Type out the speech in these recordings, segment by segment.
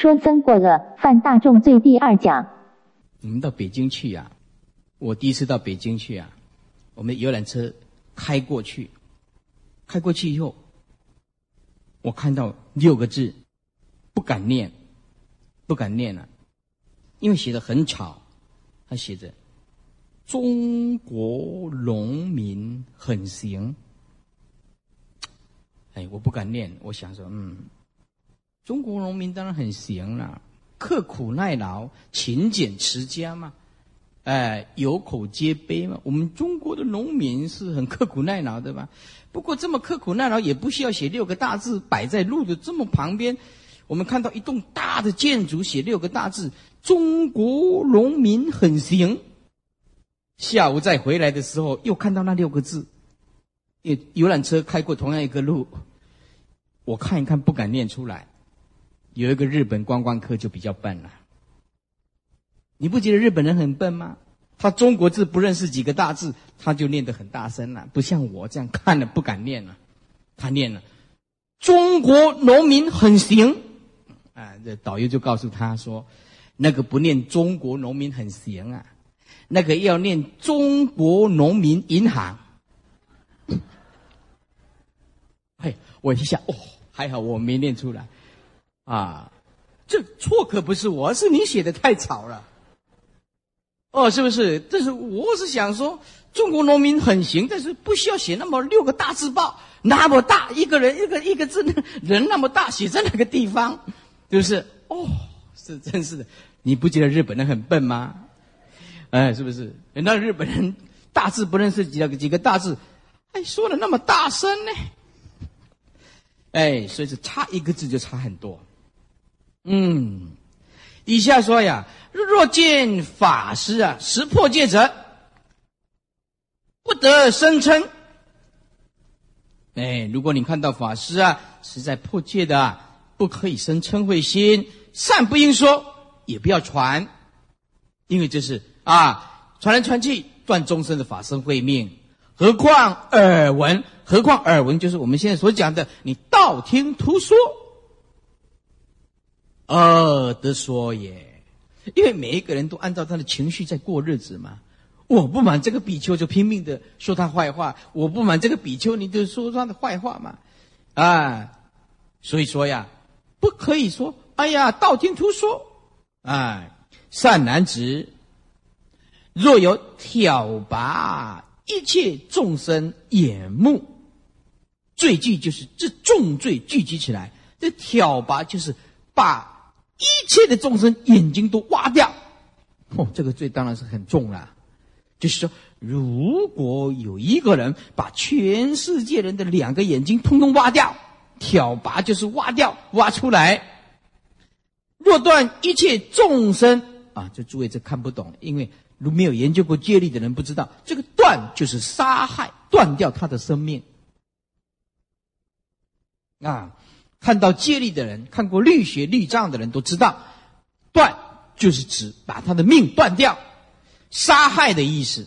说增过了，犯大重罪第二讲。我们到北京去啊，我第一次到北京去啊，我们游览车开过去，开过去以后，我看到六个字，不敢念，不敢念了、啊，因为写得很吵，他写着“中国农民很行”。哎，我不敢念，我想说，中国农民当然很行啦、啊，刻苦耐劳，勤俭持家嘛，哎、有口皆碑嘛。我们中国的农民是很刻苦耐劳的嘛。不过这么刻苦耐劳也不需要写六个大字，摆在路的这么旁边。我们看到一栋大的建筑，写六个大字“中国农民很行”。下午再回来的时候，又看到那六个字，游览车开过同样一个路。我看一看不敢念出来，有一个日本观光客就比较笨了。你不觉得日本人很笨吗？他中国字不认识几个大字，他就念得很大声了，不像我这样看了不敢念了。他念了中国农民很行啊，这导游就告诉他说，那个不念中国农民很行啊，那个要念中国农民银行。嘿，我一下还好我没念出来啊！这错可不是我，是你写的太吵了。是不是？但是我是想说，中国农民很行，但是不需要写那么六个大字报，那么大一个人一个字，人那么大，写在那个地方，是不是？是真是的，你不觉得日本人很笨吗？哎，是不是？那日本人大字不认识几个大字，哎，说的那么大声呢？哎，所以是差一个字就差很多。以下说呀，若见法师啊，识破戒者，不得声称。哎，如果你看到法师啊，实在破戒的啊，不可以生嗔恚心，善不应说，也不要传，因为这是啊，传来传去，断终身的法身慧命。何况耳闻就是我们现在所讲的，你道听途说，得说也。因为每一个人都按照他的情绪在过日子嘛。我不满这个比丘就拼命的说他坏话，我不满这个比丘你就说他的坏话嘛。啊，所以说呀，不可以说哎呀道听途说。啊，善男子，若有挑拔一切众生眼目，罪聚就是这重罪聚集起来，这挑拔就是把一切的众生眼睛都挖掉。这个罪当然是很重了。就是说，如果有一个人把全世界人的两个眼睛通通挖掉，挑拔就是挖掉，挖出来。若断一切众生啊，这诸位这看不懂，因为如没有研究过戒律的人不知道，这个断就是杀害，断掉他的生命啊。看到戒律的人，看过律学律藏的人都知道，断就是指把他的命断掉，杀害的意思。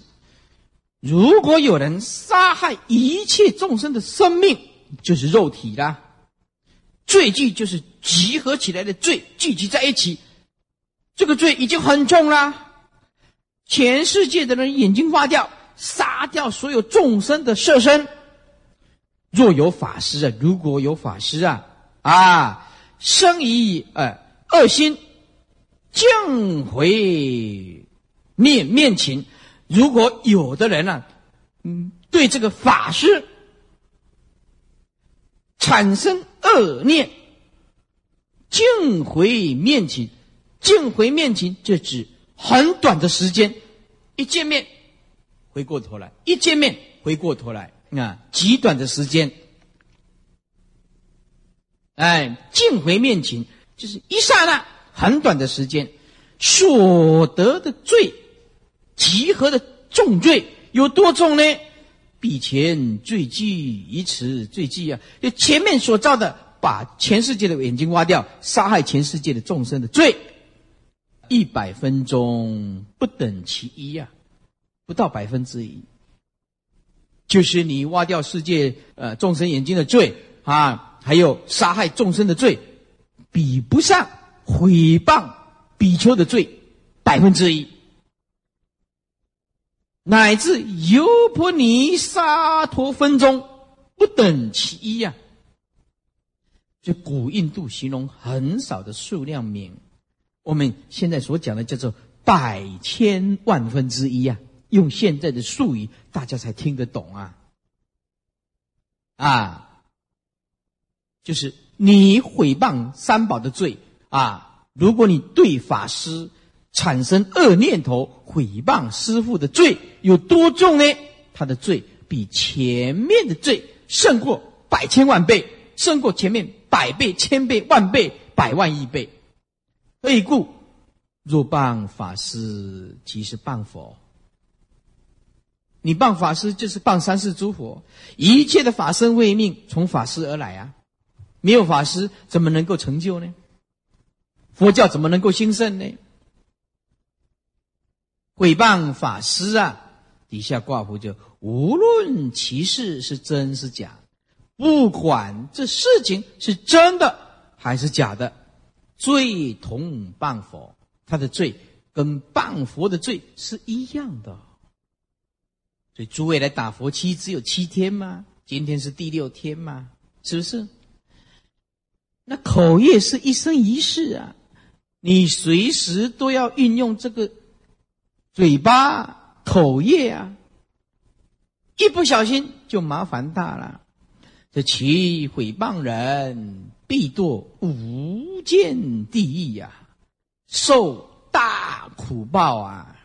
如果有人杀害一切众生的生命，就是肉体啦。罪聚就是集合起来的罪，聚集在一起，这个罪已经很重啦。全世界的人眼睛挖掉，杀掉所有众生的色身。若有法师啊，如果有法师啊，生以恶心，净回面情。如果有的人啊，对这个法师产生恶念，净回面情。净回面情这指很短的时间，一见面回过头来啊，极短的时间。哎，净回面情就是一刹那，很短的时间所得的罪，集合的重罪有多重呢？比前罪聚于此罪聚啊，就前面所造的把全世界的眼睛挖掉，杀害全世界的众生的罪，100分钟不等其一啊，不到1%。就是你挖掉世界众生眼睛的罪啊，还有杀害众生的罪，比不上毁谤比丘的罪1%，乃至尤婆尼沙陀分中不等其一啊。这古印度形容很少的数量名，我们现在所讲的叫做1,000,000,000之一啊，用现在的术语大家才听得懂啊。就是你毁谤三宝的罪啊，如果你对法师产生恶念头，毁谤师父的罪有多重呢？他的罪比前面的罪胜过1,000,000,000倍，胜过前面100倍、1000倍、10,000倍、100,000,000,000倍。为故若谤法师，即是谤佛。你谤法师就是谤三世诸佛，一切的法身慧命从法师而来啊，没有法师怎么能够成就呢？佛教怎么能够兴盛呢？毁谤法师啊，底下挂符就无论其事是真是假，不管这事情是真的还是假的，罪同谤佛，他的罪跟谤佛的罪是一样的。所以诸位来打佛七只有7天吗？今天是第6天吗？是不是？那口业是一生一世啊，你随时都要运用这个嘴巴口业啊，一不小心就麻烦大了。这其毁谤人，必堕无间地狱啊，受大苦报啊。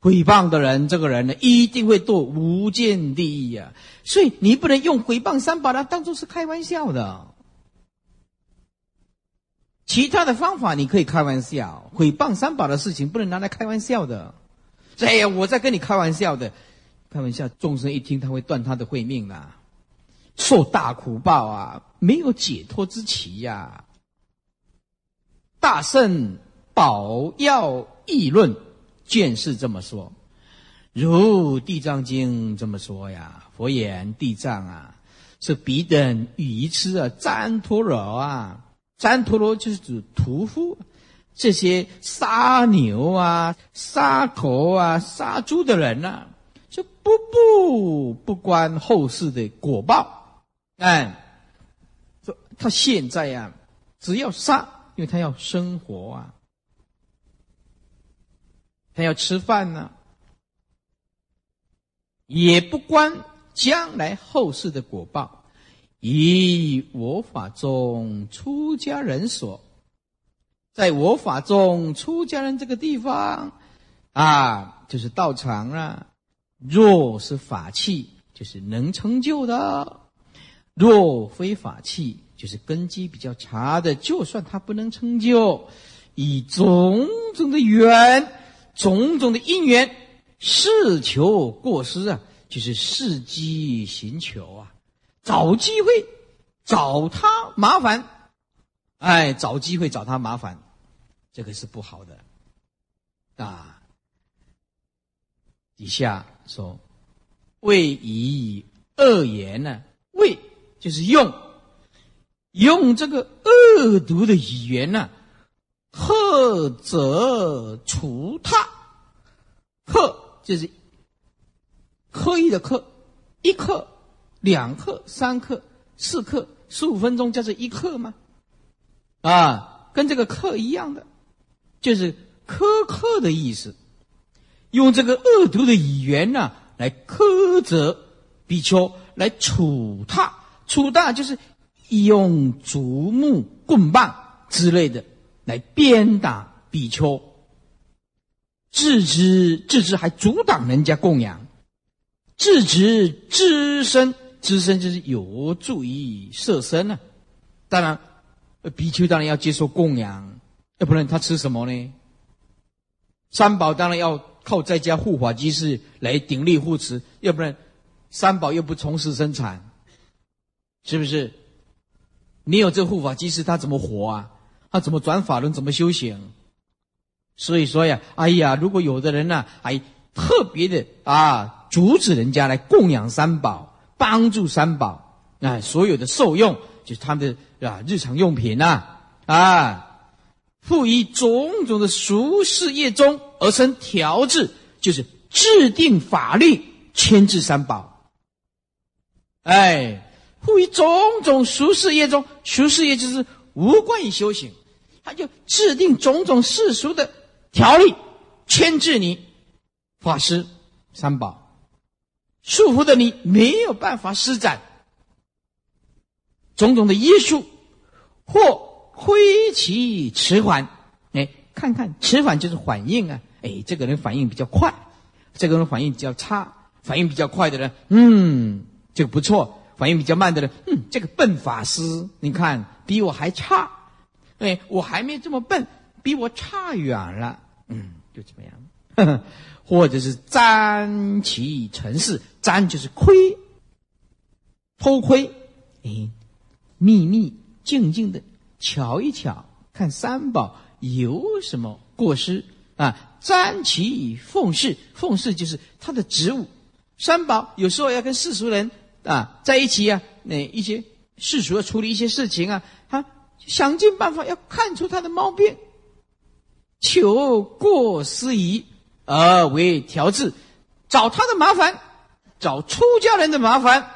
毁谤的人，这个人呢，一定会堕无间地狱啊。所以你不能用毁谤三宝当作是开玩笑的。其他的方法你可以开玩笑，毁谤三宝的事情不能拿来开玩笑的。哎呀，我在跟你开玩笑的，开玩笑，众生一听他会断他的慧命啊，受大苦报啊，没有解脱之期啊。大圣宝药议论卷是这么说，如地藏经这么说呀，佛言地藏啊，是彼等愚痴啊，旃陀罗啊，旃陀罗就是指屠夫，这些杀牛啊、杀狗啊、杀猪的人啊，就不关后世的果报。他现在啊，只要杀，因为他要生活啊，他要吃饭啊，也不关将来后世的果报。以我法中出家人所，在我法中出家人这个地方啊，就是道场啊，若是法器，就是能成就的；若非法器，就是根基比较差的，就算他不能成就，以种种的缘、种种的因缘，事求过失啊，就是伺机寻求啊，找机会找他麻烦，找机会找他麻烦，这个是不好的啊。以下说，为以恶言呢、为就是用这个恶毒的语言呢、呵责除他。呵就是刻意的刻，1克、2克、3克、4克、15分钟叫做1克吗？跟这个克一样的，就是苛刻的意思。用这个恶毒的语言呢、来苛责比丘，来处他。处他就是用竹木、棍棒之类的来鞭打比丘，制止还阻挡人家供养，制止知身。知身就是有助于摄身啊。当然比丘当然要接受供养，要不然他吃什么呢？三宝当然要靠在家护法居士来鼎力护持，要不然三宝又不从事生产，是不是？你有这护法居士，他怎么活啊？他怎么转法轮？怎么修行？所以说呀，如果有的人呢、特别的阻止人家来供养三宝，帮助三宝，所有的受用，就是他们的日常用品啊，复以种种的俗事业中而生调制，就是制定法律，牵制三宝。哎，复以种种俗事业中，俗事业就是无关于修行，他就制定种种世俗的条例，牵制你法师三宝，束缚的你没有办法施展种种的约束，或挥其迟缓。哎，看看迟缓就是反应啊。哎，这个人反应比较快，这个人反应比较差。反应比较快的人，这个不错；反应比较慢的人，这个笨法师，你看比我还差。哎，我还没这么笨，比我差远了。就怎么样？或者是沾其尘世，沾就是窥，偷窥。哎，秘密静静的瞧一瞧，看三宝有什么过失啊？沾其奉事，奉事就是他的职务。三宝有时候要跟世俗人啊在一起啊，一些世俗要处理一些事情啊，他想尽办法要看出他的毛病，求过失疑而为调制，找他的麻烦，找出家人的麻烦，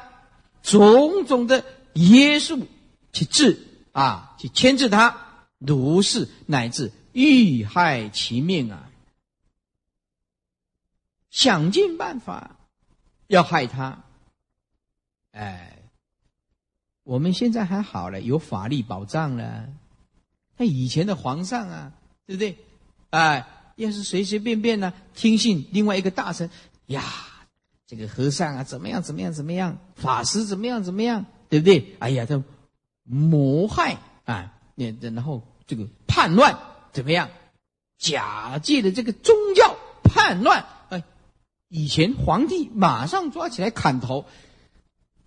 种种的约束去治啊，去牵制他，如是乃至欲害其命啊，想尽办法要害他。哎，我们现在还好了，有法律保障了。那以前的皇上啊，对不对？哎，要是随随便便呢、听信另外一个大臣呀，这个和尚啊，怎么样怎么样怎么样，法师怎么样怎么样，对不对？哎呀，他谋害啊，然后这个叛乱怎么样？假借的这个宗教叛乱，哎，以前皇帝马上抓起来砍头。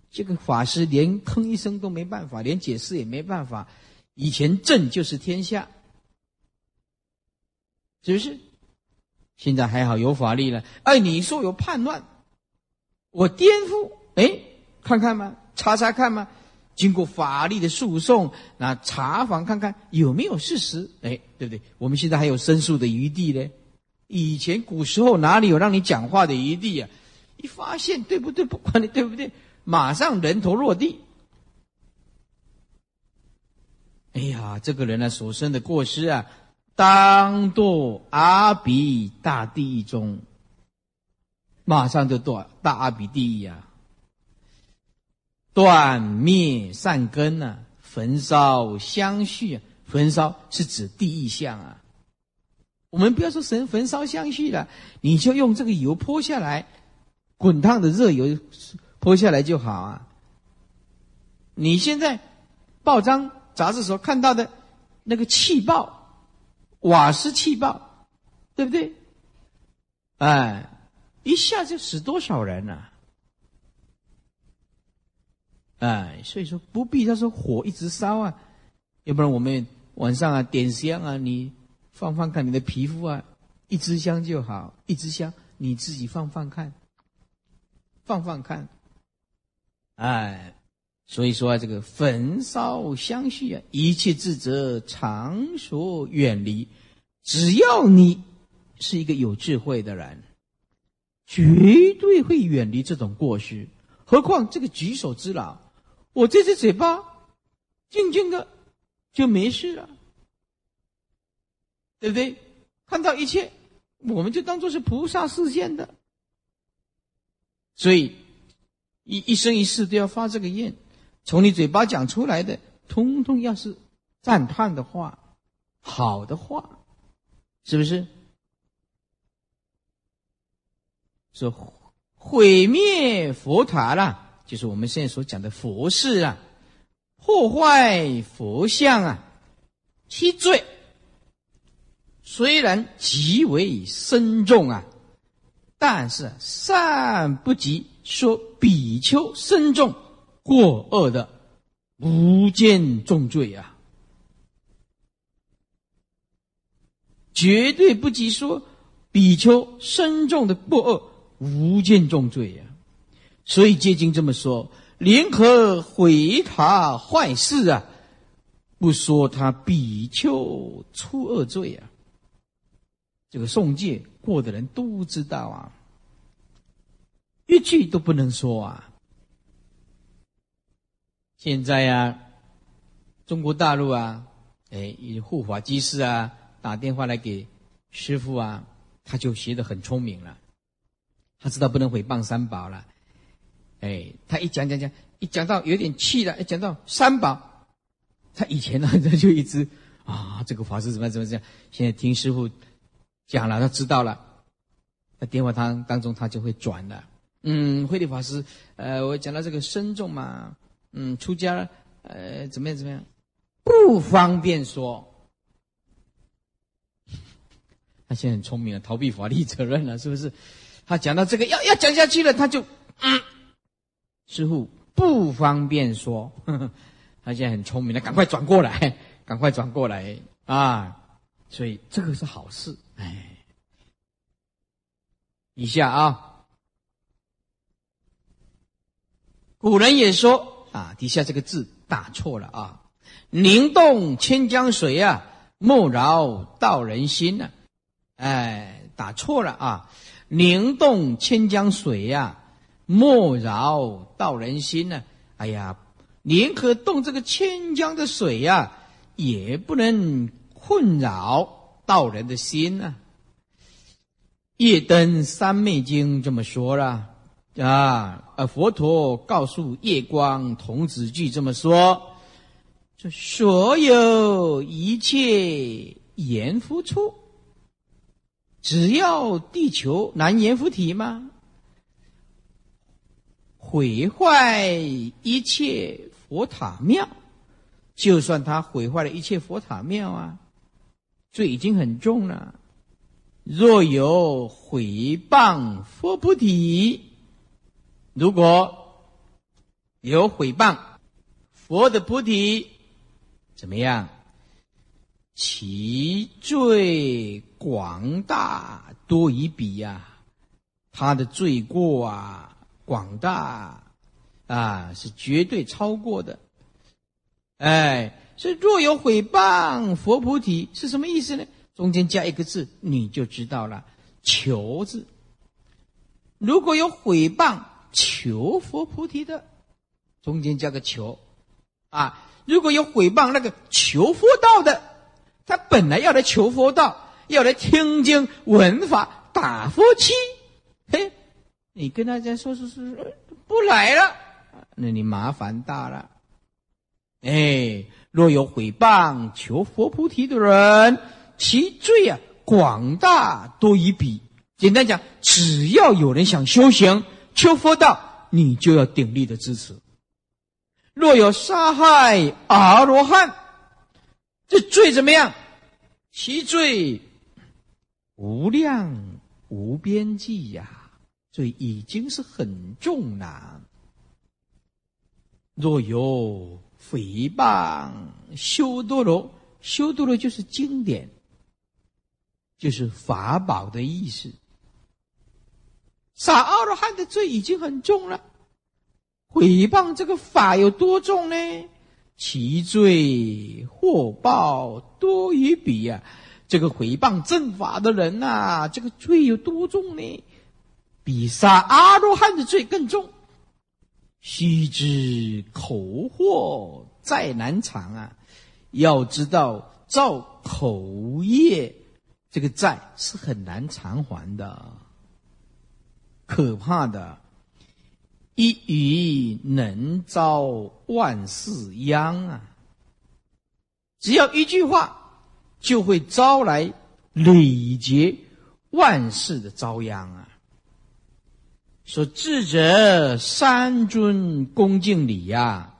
这个法师连吭一声都没办法，连解释也没办法。以前朕就是天下，是不是？现在还好有法律了。哎，你说有叛乱，我颠覆，哎，看看嘛，查查看嘛，经过法律的诉讼，那查访看看有没有事实，哎，对不对？我们现在还有申诉的余地呢。以前古时候哪里有让你讲话的余地啊？一发现对不对，不管你对不对，马上人头落地。哎呀，这个人呢、所生的过失啊，当堕阿鼻大地狱中，马上就堕大阿鼻地狱啊！断灭善根啊，焚烧相续啊，焚烧是指地狱相啊。我们不要说神焚烧相续了，你就用这个油泼下来，滚烫的热油。泼下来就好啊！你现在报章杂志所看到的那个气爆，瓦斯气爆，对不对？哎，一下就死多少人了、哎，所以说不必他说火一直烧啊，要不然我们晚上啊点香啊，你放放看你的皮肤啊，一支香就好，一支香你自己放放看，放放看。哎，所以说啊，这个焚烧相续啊，一切智者常所远离。只要你是一个有智慧的人，绝对会远离这种过失。何况这个举手之劳，我这只嘴巴静静的就没事了，对不对？看到一切，我们就当作是菩萨示现的。所以一生一世都要发这个愿，从你嘴巴讲出来的，通通要是赞叹的话，好的话，是不是？说毁灭佛塔啦，就是我们现在所讲的佛事啊，破坏佛像啊，其罪虽然极为深重啊，但是善不及说比丘深重过恶的无间重罪啊，绝对不及说比丘深重的过恶无间重罪啊。所以戒经这么说，宁可毁他坏事啊，不说他比丘出恶罪啊，这个诵戒过的人都知道啊，一句都不能说啊。现在啊，中国大陆啊，护法居士啊，打电话来给师父啊，他就学得很聪明了，他知道不能诽谤三宝了。他一讲，一讲到有点气了，一讲到三宝，他以前呢，他就一直啊，这个法师怎么样，现在听师父讲了，他知道了，在电话当中他就会转了。慧律法师，我讲到这个身重嘛，出家，怎么样，不方便说。他现在很聪明了，逃避法律责任了，是不是？他讲到这个要讲下去了，他就师父不方便说。他现在很聪明了，赶快转过来啊！所以这个是好事。以下啊，古人也说啊，底下这个字打错了啊，凝冻千江水啊，莫扰道人心啊，打错了啊，凝冻千江水啊，莫扰道人心啊，哎呀，宁可动这个千江的水啊，也不能困扰道人的心啊。夜灯三昧经这么说了啊，佛陀告诉夜光童子句这么说，这所有一切阎浮处，只要地球难阎浮提吗？毁坏一切佛塔庙，就算他毁坏了一切佛塔庙啊，罪已经很重了。若有毁谤佛菩提，如果有毁谤佛的菩提，怎么样？其罪广大多于彼啊，他的罪过啊，广大啊，是绝对超过的。所以若有毁谤佛菩提是什么意思呢？中间加一个字你就知道了，求字。如果有毁谤求佛菩提的，中间加个求啊。如果有毁谤那个求佛道的，他本来要来求佛道，要来听经闻法打佛七，你跟他说不来了，那你麻烦大了。若有毁谤求佛菩提的人，其罪啊，广大多于彼。简单讲，只要有人想修行求佛道，你就要鼎力的支持。若有杀害阿罗汉，这罪怎么样？其罪无量无边际呀，罪已经是很重了。若有诽谤修多罗，修多罗就是经典，就是法宝的意思。杀阿罗汉的罪已经很重了，毁谤这个法有多重呢？其罪祸报多于彼啊！这个毁谤正法的人啊，这个罪有多重呢？比杀阿罗汉的罪更重。须知口祸在难偿啊！要知道造口业这个债是很难偿还的，可怕的。一语能遭万事殃啊！只要一句话，就会招来累劫万事的遭殃啊！所智者三尊恭敬礼啊，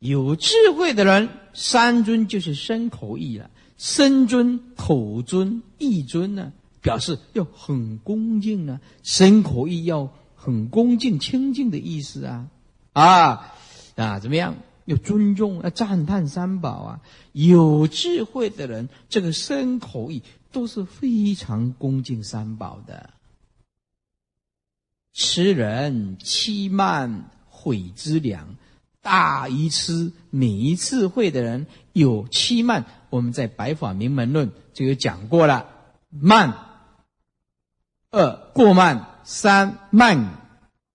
有智慧的人，三尊就是身口意了，身尊、口尊、意尊呢，表示要很恭敬啊，身口意要很恭敬清净的意思啊。怎么样？要尊重，要赞叹三宝啊。有智慧的人，这个身口意都是非常恭敬三宝的。吃人欺慢毁之粮，大愚痴、迷智慧的人有七慢，我们在《白法明门论》就有讲过了。慢，二过慢，三慢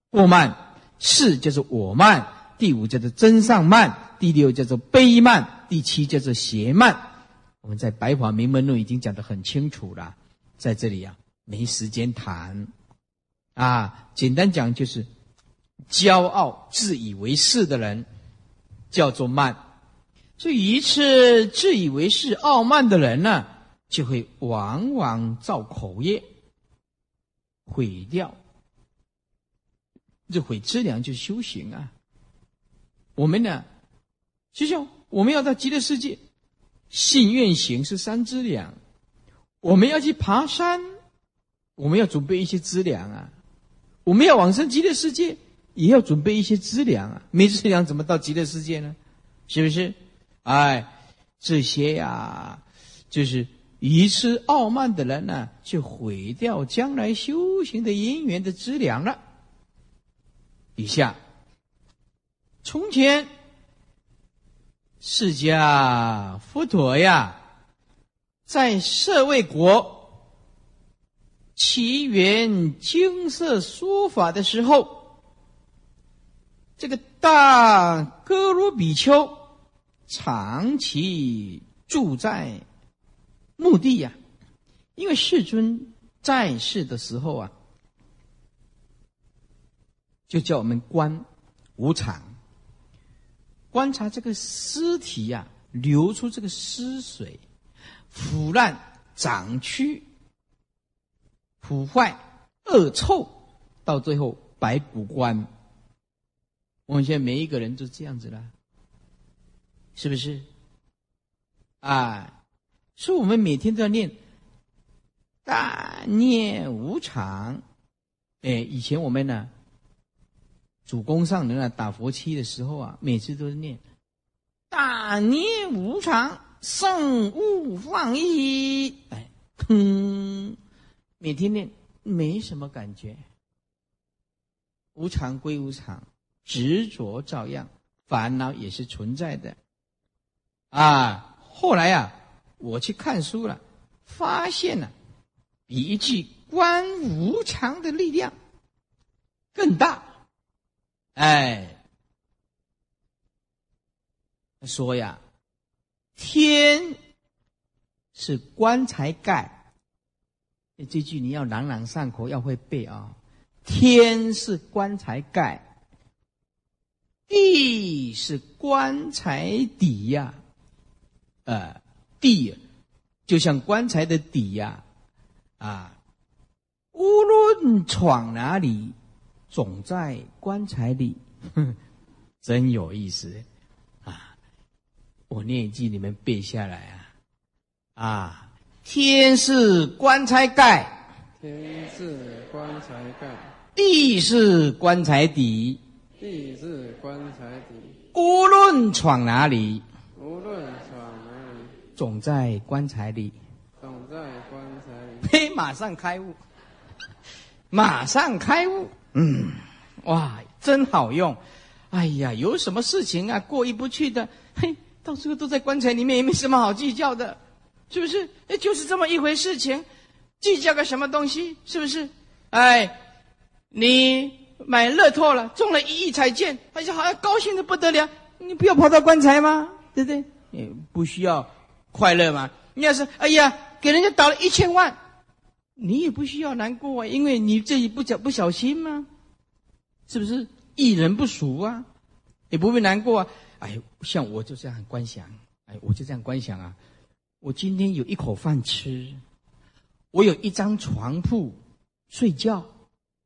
过慢，四叫做我慢，第五叫做真上慢，第六叫做悲慢，第七叫做邪慢。我们在《白法明门论》已经讲得很清楚了，在这里啊没时间谈啊，简单讲就是。骄傲自以为是的人叫做慢，所以一次自以为是傲慢的人呢，就会往往造口业，毁掉就毁资粮，就修行啊。我们呢，就像我们要到极乐世界，信愿行是三资粮，我们要去爬山，我们要准备一些资粮啊，我们要往生极乐世界也要准备一些资粮啊，没资粮怎么到极乐世界呢？是不是？哎，这些呀，就是愚痴傲慢的人呢，就毁掉将来修行的因缘的资粮了。以下，从前释迦佛陀呀，在舍卫国祇园精舍说法的时候。这个大哥罗比丘长期住在墓地呀、因为世尊在世的时候啊，就叫我们观无常，观察这个尸体呀、流出这个尸水，腐烂、长蛆、腐坏、恶臭，到最后白骨观。我们现在每一个人都这样子了，是不是？啊，所以我们每天都要念大念无常。以前我们呢，主公上人啊打佛七的时候啊，每次都是念大念无常，圣物放逸。每天念没什么感觉，无常归无常。执着照样，烦恼也是存在的啊。后来啊，我去看书了，发现了、比一句观无常的力量更大。哎，说呀，天是棺材盖，这句你要朗朗上口，要会背啊、天是棺材盖。地是棺材底呀、地就像棺材的底呀、无论闯哪里，总在棺材里。真有意思啊！我念一句，你们背下来啊！啊，天是棺材盖，天是棺材盖；地是棺材底。地是棺材底，无论闯哪里，无论闯哪里，总在棺材里，总在棺材里。嘿，马上开悟，马上开悟，哇，真好用！哎呀，有什么事情啊过意不去的？嘿，到最后都在棺材里面，也没什么好计较的，是不是？哎，就是这么一回事情，计较个什么东西？是不是？哎，你。买乐透了，中了1亿彩券，而且好像高兴的不得了。你不要跑到棺材吗？对不对？你不需要快乐吗？你要是哎呀，给人家倒了1000万，你也不需要难过啊，因为你自己不小心吗？是不是？一人不熟啊，也不会难过啊。哎，像我就这样很观想，哎，我就这样观想啊，我今天有一口饭吃，我有一张床铺睡觉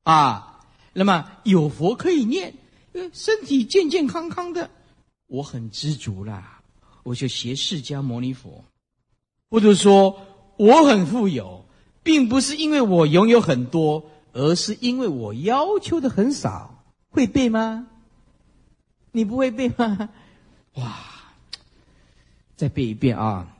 啊。那么有佛可以念，身体健健康康的，我很知足啦。我就学释迦牟尼佛，或者说我很富有，并不是因为我拥有很多，而是因为我要求的很少。会背吗？你不会背吗？哇，再背一遍啊！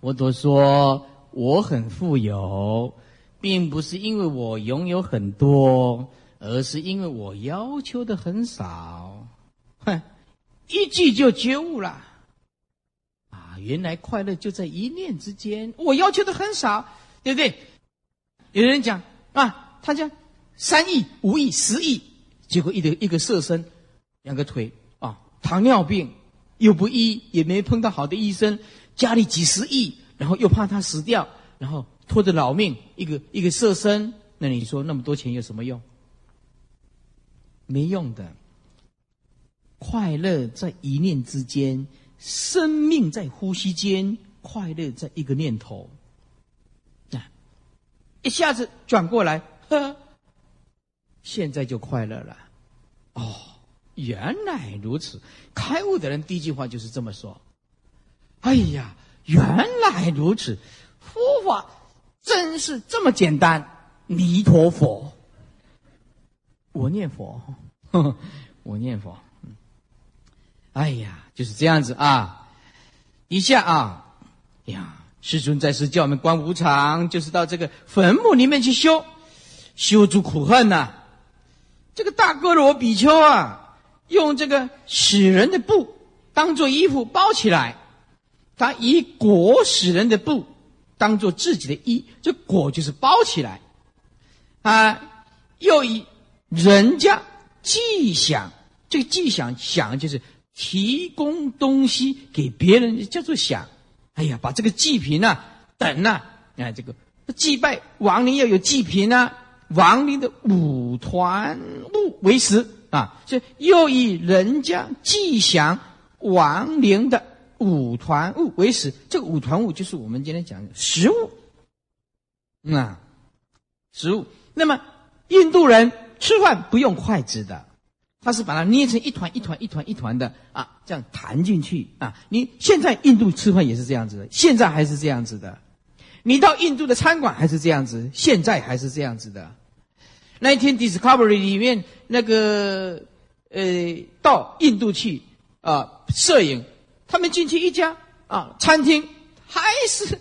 佛陀说我很富有，并不是因为我拥有很多。而是因为我要求的很少，哼，一句就觉悟了。啊，原来快乐就在一念之间。我要求的很少，对不对？有人讲啊，他讲3亿、5亿、10亿，结果一个色身，2个腿啊，糖尿病又不医，也没碰到好的医生，家里几十亿，然后又怕他死掉，然后拖着老命，一个色身，那你说那么多钱有什么用？没用的。快乐在一念之间，生命在呼吸间，快乐在一个念头。一下子转过来，呵，现在就快乐了。哦，原来如此。开悟的人第一句话就是这么说：哎呀，原来如此，佛法真是这么简单。弥陀佛，我念佛，呵呵，我念佛。哎呀，就是这样子啊！一下啊，呀，世尊在世叫我们观无常，就是到这个坟墓里面去修，修诸苦恨呐、啊。这个大哥罗比丘啊，用这个死人的布当做衣服包起来，他以裹死人的布当做自己的衣，这裹就是包起来啊。又以人家寄想，这个寄想想就是。提供东西给别人叫做想，哎呀，把这个祭品啊，等啊，哎，这个祭拜亡灵要有祭品啊，亡灵的五团物为食啊，所以又以人家祭想亡灵的五团物为食，这个五团物就是我们今天讲的食物，啊，食物。那么印度人吃饭不用筷子的。他是把它捏成一团的啊，这样弹进去啊。你现在印度吃饭也是这样子的，现在还是这样子的。你到印度的餐馆还是这样子，现在还是这样子的。那一天 Discovery 里面那个到印度去啊，摄影，他们进去一家啊餐厅，还是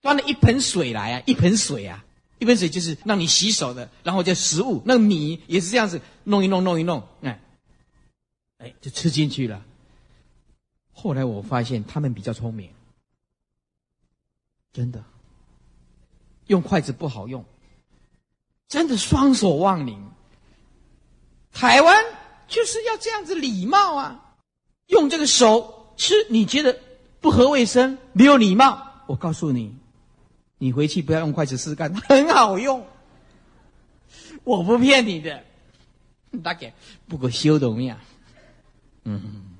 端了一盆水来啊，一杯水就是让你洗手的，然后叫食物，那个米也是这样子弄一弄，哎，就吃进去了。后来我发现他们比较聪明，真的，用筷子不好用，真的双手望领。台湾就是要这样子礼貌啊，用这个手吃，你觉得不合卫生，没有礼貌，我告诉你。你回去不要用筷子试试看，很好用，我不骗你的。大概不过修的么样？嗯，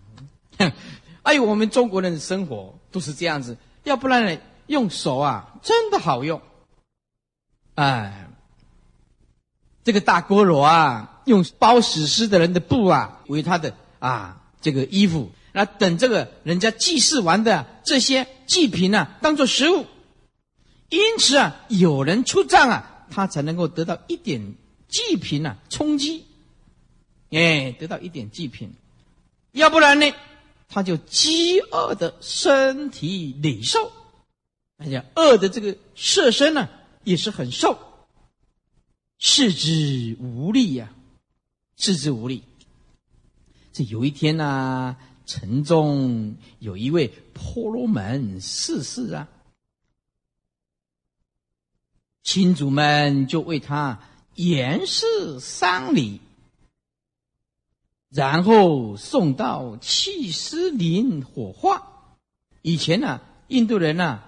哎，我们中国人的生活都是这样子，要不然呢，用手啊，真的好用。哎，这个大锅罗啊，用包死尸的人的布啊为他的啊这个衣服，那等这个人家祭祀完的这些祭品啊，当做食物。因此啊，有人出葬啊，他才能够得到一点祭品啊，充饥，哎，得到一点祭品，要不然呢，他就饥饿的身体累瘦，而且饿的这个色身呢、啊、也是很瘦，四肢无力呀、啊，四肢无力。这有一天啊，城中有一位婆罗门逝世啊。亲族们就为他严饰丧礼，然后送到弃尸林火化。以前啊，印度人啊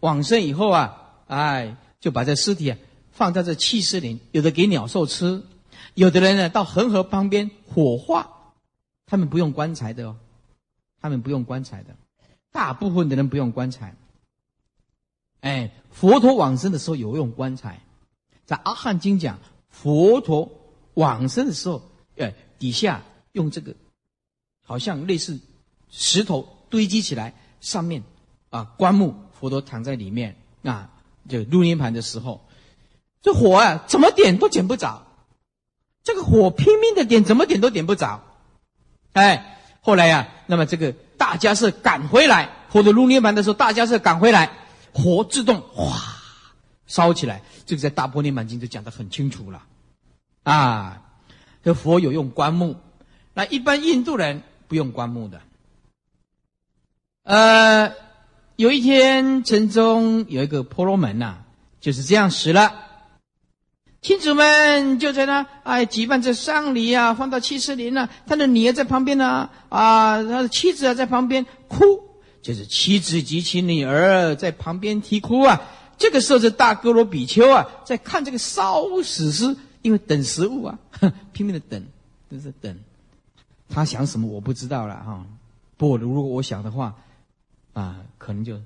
往生以后啊，哎，就把这尸体啊放在这弃尸林，有的给鸟兽吃，有的人呢到恒河旁边火化。他们不用棺材的哦，他们不用棺材的，大部分的人不用棺材。哎，佛陀往生的时候有用棺材，在阿含经讲，佛陀往生的时候，底下用这个，好像类似石头堆积起来，上面啊棺木，佛陀躺在里面啊，就入涅盘的时候，这火啊怎么点都点不着，这个火拼命的点，怎么点都点不着。哎，后来啊，那么这个大迦叶赶回来，佛陀入涅盘的时候，大迦叶赶回来。火自动哗烧起来，这个在《大般涅盘经》就讲得很清楚了啊。这佛有用棺木，那一般印度人不用棺木的。有一天城中有一个婆罗门啊，就是这样死了。亲族们就在那举办着丧礼啊，放到七十林啊，他的女儿在旁边呢，他的妻子啊在旁边哭，就是妻子及其女儿在旁边啼哭啊。这个时候，这大哥罗比丘啊，在看这个烧死尸，因为等食物啊，拼命的等，就是等。他想什么我不知道了哈。不过如果我想的话，可能就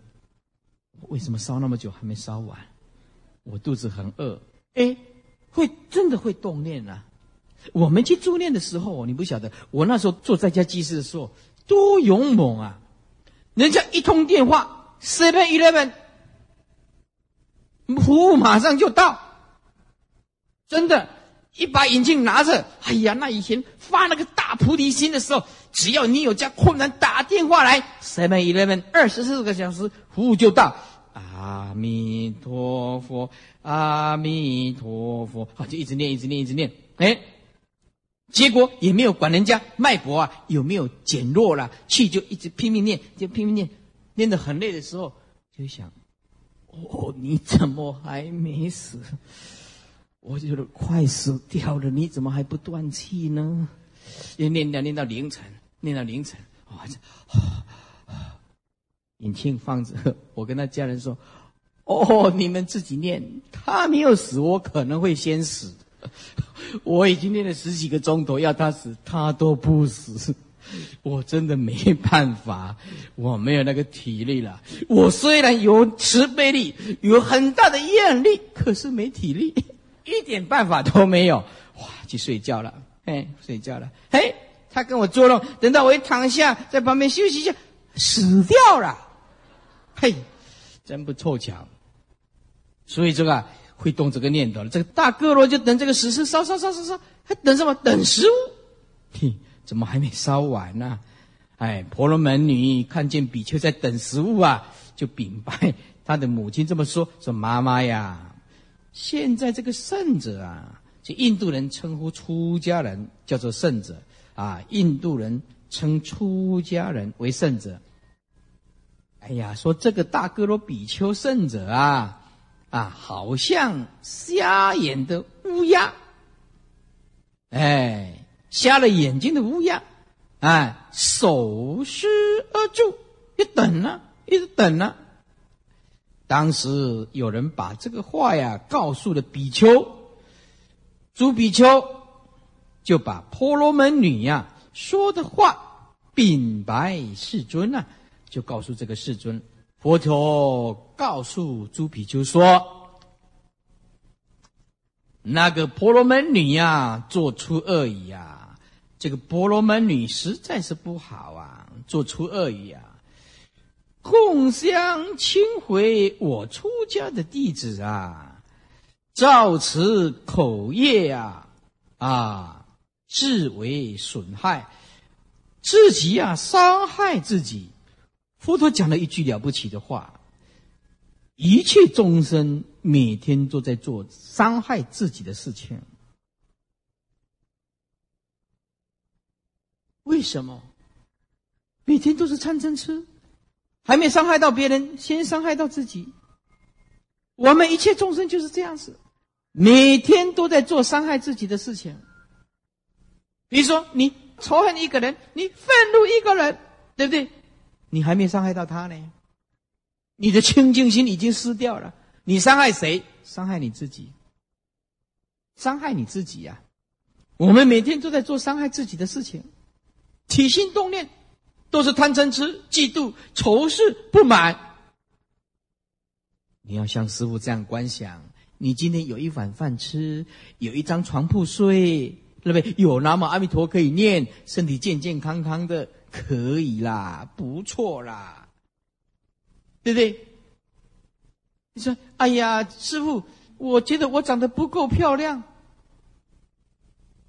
为什么烧那么久还没烧完？我肚子很饿。会真的会动念啊！我们去助念的时候，你不晓得，我那时候做在家居士的时候多勇猛啊！人家一通电话 ，7-11 服务马上就到，真的，一把眼镜拿着，哎呀，那以前发那个大菩提心的时候，只要你有家困难，打电话来 ，7-11 24个小时服务就到。阿弥陀佛，阿弥陀佛，就一直念，一直念，一直念。结果也没有管人家脉搏啊有没有减弱啦，去就一直拼命念，就拼命念，念得很累的时候，就想，你怎么还没死？我就觉得快死掉了，你怎么还不断气呢？念到凌晨，引磬放着，我跟他家人说：“你们自己念，他没有死，我可能会先死。我已经念了10几个钟头，要他死，他都不死。我真的没办法，我没有那个体力了。我虽然有慈悲力，有很大的愿力，可是没体力，一点办法都没有。去睡觉了，睡觉了。他跟我捉弄，等到我一躺下，在旁边休息一下，死掉了。”真不凑巧。所以这个会动这个念头了。这个大哥罗就等这个死尸烧，还等什么？等食物。怎么还没烧完呢？婆罗门女看见比丘在等食物啊，就禀白她的母亲这么说：“妈妈呀，现在这个圣者啊，这印度人称呼出家人叫做圣者啊，印度人称出家人为圣者。”说这个大哥罗比丘圣者好像瞎眼的乌鸦，瞎了眼睛的乌鸦，手失而住，一直等啊。当时有人把这个话告诉了比丘，诸比丘就把婆罗门女说的话禀白世尊啊。就告诉这个世尊，佛陀告诉诸比丘说，那个婆罗门女做出恶语这个婆罗门女实在是不好做出恶语共相侵毁我出家的弟子造持口业自为损害，自己伤害自己。佛陀讲了一句了不起的话，一切众生每天都在做伤害自己的事情。为什么？每天都是贪嗔痴，还没伤害到别人，先伤害到自己。我们一切众生就是这样子，每天都在做伤害自己的事情。比如说，你仇恨一个人，你愤怒一个人，对不对？你还没伤害到他呢，你的清净心已经失掉了。你伤害谁？伤害你自己，伤害你自己啊！我们每天都在做伤害自己的事情，起心动念都是贪嗔痴、嫉妒、仇视、不满。你要像师父这样观想，你今天有一碗饭吃，有一张床铺睡，对不对？有南无阿弥陀可以念，身体健健康康的。可以啦，不错啦，对不对？你说，哎呀，师父，我觉得我长得不够漂亮。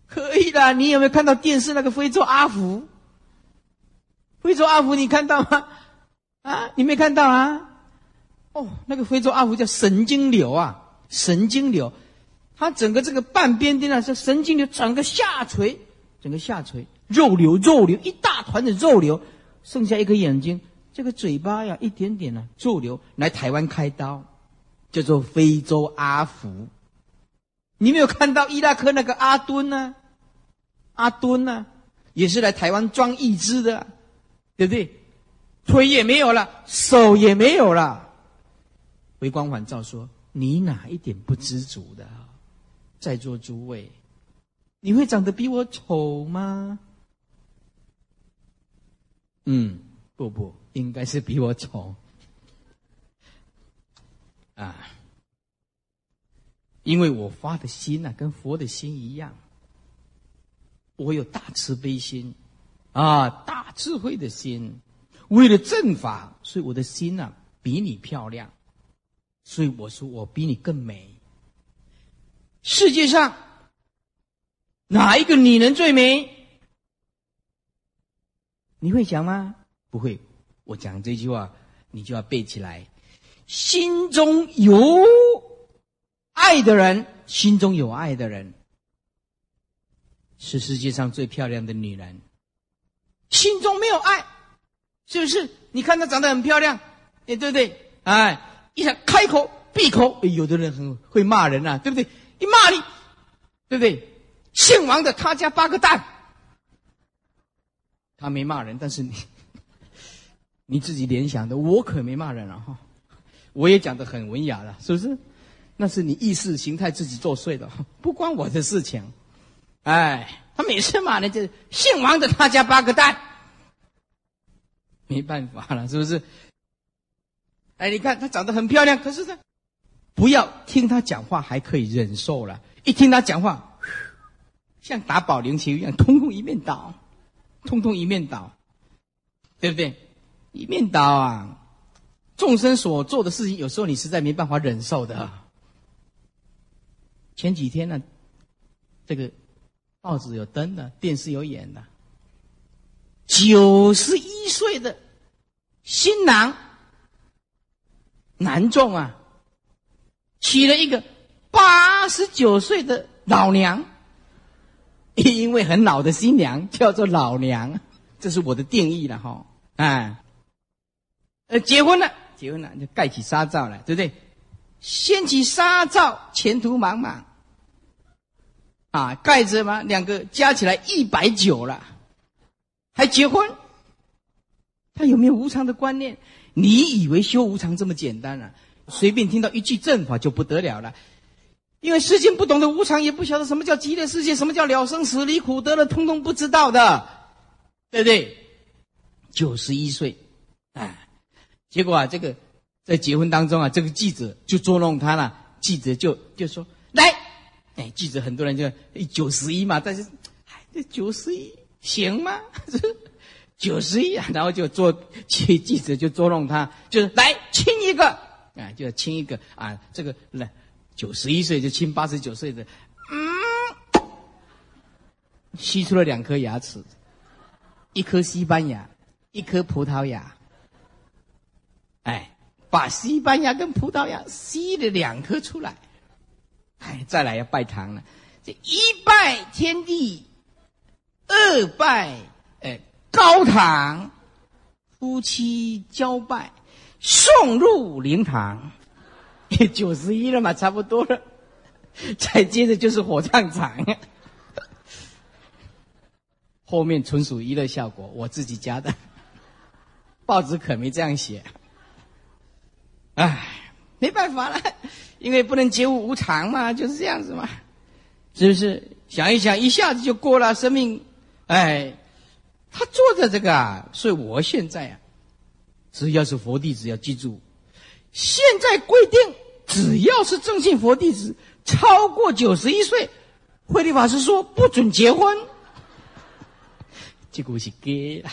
可以啦，你有没有看到电视那个非洲阿福？非洲阿福你看到吗？你没看到啊？那个非洲阿福叫神经瘤啊，神经瘤，他整个这个半边天是神经瘤，整个下垂，肉瘤，一大团的肉瘤，剩下一个眼睛，这个嘴巴呀，一点点啊，肉瘤来台湾开刀，叫做非洲阿福。你没有看到伊拉克那个阿敦呢、啊？阿敦呢、啊，也是来台湾装义肢的，对不对？腿也没有了，手也没有了。回光返照说：“你哪一点不知足的？在座诸位，你会长得比我丑吗？”嗯，不，应该是比我丑啊，因为我发的心啊，跟佛的心一样，我有大慈悲心啊，大智慧的心，为了正法，所以我的心啊比你漂亮。所以我说我比你更美。世界上哪一个女人最美？你会讲吗？不会。我讲这句话你就要背起来。心中有爱的人，心中有爱的人是世界上最漂亮的女人。心中没有爱，是不是？你看她长得很漂亮，对不对？哎，一想开口闭口，有的人很会骂人啊，对不对？一骂你，对不对？姓王的他家八个蛋，他没骂人，但是你自己联想的，我可没骂人了、啊、我也讲得很文雅了，是不是？那是你意识形态自己作祟的，不关我的事情。哎，他每次骂人就是姓王的他家八个蛋，没办法了，是不是？哎，你看她长得很漂亮，可是呢，不要听她讲话还可以忍受了，一听她讲话，像打保龄球一样，通通一面倒，对不对？一面倒啊！众生所做的事情，有时候你实在没办法忍受的。前几天呢、啊，这个报纸有登的，电视有演的，91岁的新郎。男众啊，娶了一个89岁的老娘，因为很老的新娘叫做老娘，这是我的定义了哈。哎、嗯，结婚了就盖起纱罩了，对不对？掀起纱罩，前途茫茫啊，盖着嘛，两个加起来190了，还结婚？他有没有无常的观念？你以为修无常这么简单啊？随便听到一句正法就不得了了，因为世间不懂得无常，也不晓得什么叫极乐世界，什么叫了生死离苦得乐，通通不知道的，对不对？91岁，哎，结果啊，这个在结婚当中啊，这个记者就捉弄他了，记者就说来，哎，记者很多人就91嘛，但是哎，这91行吗？91啊，然后就记者就捉弄他，就是来亲一个啊，就要亲一个啊，这个来91岁就亲89岁的，嗯，吸出了2颗牙齿，一颗西班牙，一颗葡萄牙，哎，把西班牙跟葡萄牙吸了2颗出来，哎，再来要拜堂了，这一拜天地，二拜高堂，夫妻交拜，送入灵堂，91了嘛，差不多了。再接着就是火葬场，后面纯属娱乐效果，我自己加的，报纸可没这样写。唉，没办法了，因为不能解悟无常嘛，就是这样子嘛，是不是？想一想，一下子就过了生命，哎。他做的这个啊，所以我现在啊，只要是佛弟子要记住，现在规定只要是正信佛弟子超过91岁，慧律法师说不准结婚。结果是假了，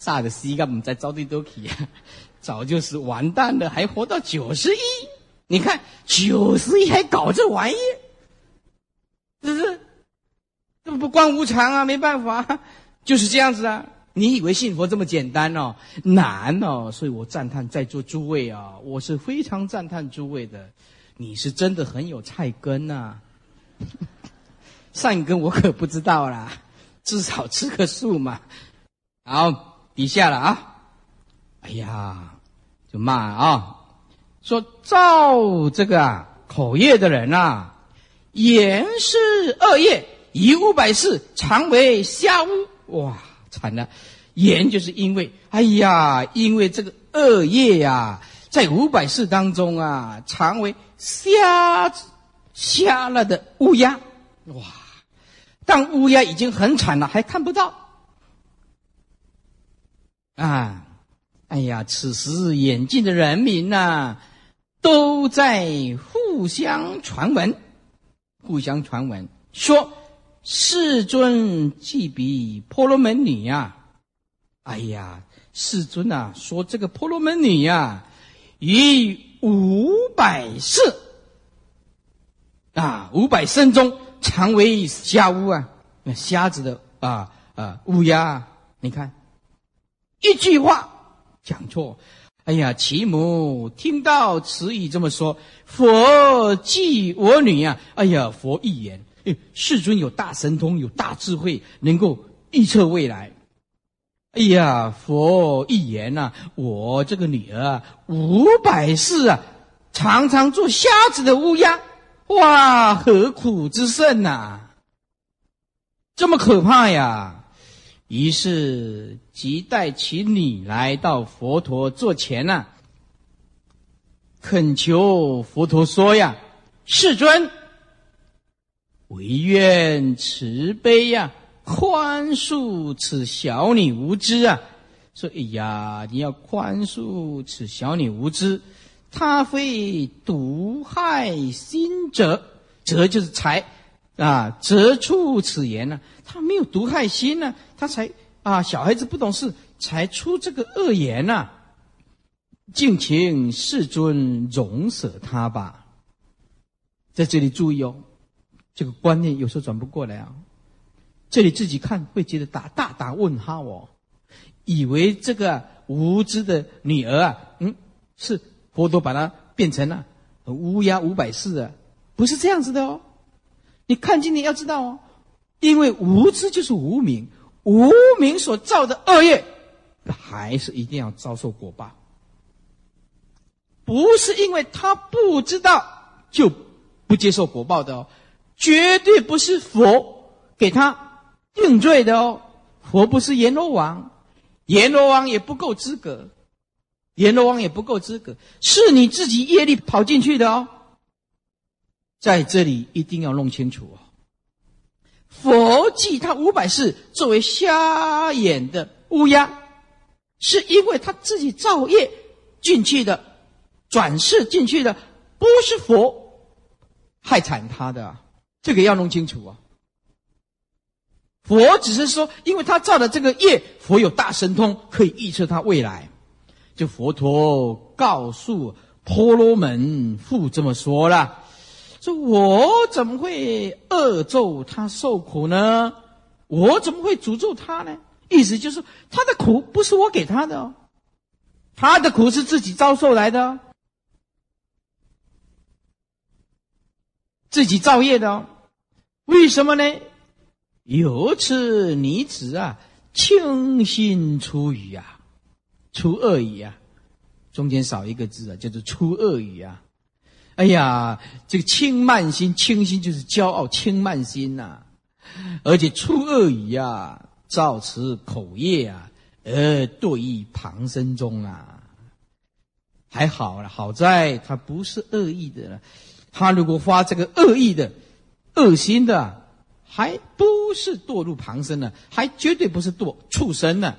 煞的死个不知走对多去啊，早就是完蛋了，还活到91。你看91还搞这玩意，是不是？这不关无常啊，没办法、啊。就是这样子啊！你以为信佛这么简单哦？难哦！所以我赞叹在座诸位啊，我是非常赞叹诸位的。你是真的很有菜根啊，善根我可不知道啦，至少吃个素嘛。好，底下了啊，哎呀，就骂啊，说造这个啊口业的人啊，言是恶业，以污百世，常为瞎污。哇，惨了！言就是因为，哎呀，因为这个恶业呀、啊，在五百世当中啊，常为瞎了的乌鸦。哇，当乌鸦已经很惨了，还看不到啊！哎呀，此时眼近的人民啊，都在互相传闻说，世尊即比婆罗门女啊，哎呀，世尊啊，说这个婆罗门女啊，于500世啊，500生中常为瞎乌啊，瞎子的乌鸦，你看，一句话讲错。哎呀，其母听到此语这么说，佛即我女啊！哎呀，佛一言，世尊有大神通，有大智慧，能够预测未来。哎呀，佛一言啊，我这个女儿啊，500世啊，常常做瞎子的乌鸦，哇，何苦之甚啊！这么可怕呀！于是即带其女来到佛陀座前啊，恳求佛陀说呀，世尊，唯愿慈悲呀，宽恕此小女无知啊。说，哎呀，你要宽恕此小女无知，她非毒害心者，则就是财啊，折出此言呢、啊，他没有毒害心呢、啊，他才啊，小孩子不懂事，才出这个恶言呐、啊。敬请世尊容舍他吧。在这里注意哦，这个观念有时候转不过来啊。这里自己看会觉得大打问号哦，以为这个无知的女儿啊，是佛陀把她变成了乌鸦500世啊，不是这样子的哦。你看今天要知道哦，因为无知就是无明，无明所造的恶业，还是一定要遭受果报。不是因为他不知道就不接受果报的哦，绝对不是佛给他定罪的哦。佛不是阎罗王，阎罗王也不够资格，是你自己业力跑进去的哦。在这里一定要弄清楚哦，佛记他500世作为瞎眼的乌鸦，是因为他自己造业进去的，转世进去的，不是佛害惨他的、啊、这个要弄清楚啊。佛只是说因为他造的这个业，佛有大神通，可以预测他未来。就佛陀告诉婆罗门父这么说了，说我怎么会恶咒他受苦呢？我怎么会诅咒他呢？意思就是他的苦不是我给他的哦，他的苦是自己遭受来的哦，自己造业的哦。为什么呢？由此女子啊，清心出语啊，出恶语啊，中间少一个字啊，叫做出恶语啊。哎呀，这个轻慢心，轻心就是骄傲，轻慢心呐、啊，而且出恶语啊，造持口业啊，而堕于旁生中啊。还好了，好在他不是恶意的了，他如果发这个恶意的、恶心的，还不是堕入旁生呢，还绝对不是堕畜生呢。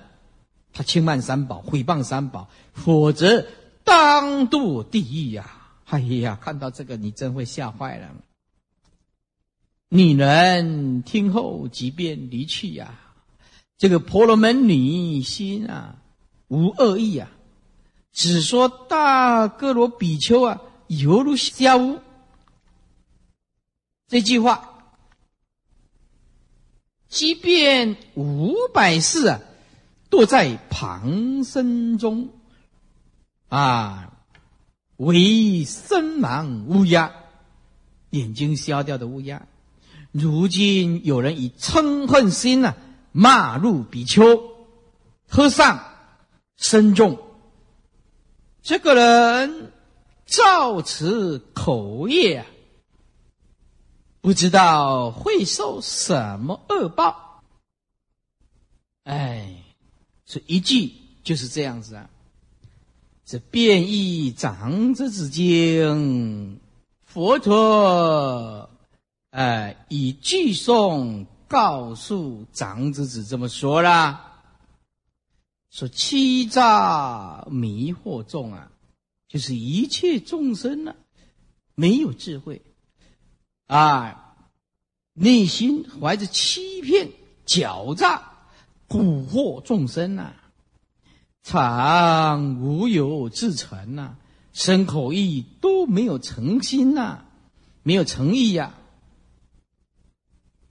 他轻慢三宝，毁谤三宝，否则当堕地狱呀、啊。哎呀，看到这个你真会吓坏了。女人听后即便离去呀、啊，这个婆罗门女心啊，无恶意啊，只说大哥罗比丘啊，犹如瞎乌。这句话，即便500世啊，堕在旁生中啊。为身盲乌鸦，眼睛瞎掉的乌鸦，如今有人以嗔恨心啊，骂入比丘，和尚身重。这个人造持口业，不知道会受什么恶报。哎，所以一句就是这样子啊。这便意长者之经，佛陀以句诵告诉长者子这么说啦，说欺诈迷惑众啊，就是一切众生啊，没有智慧啊，内心怀着欺骗、狡诈、蛊惑众生啊，常无有至诚啊，身口意都没有诚心啊，没有诚意啊，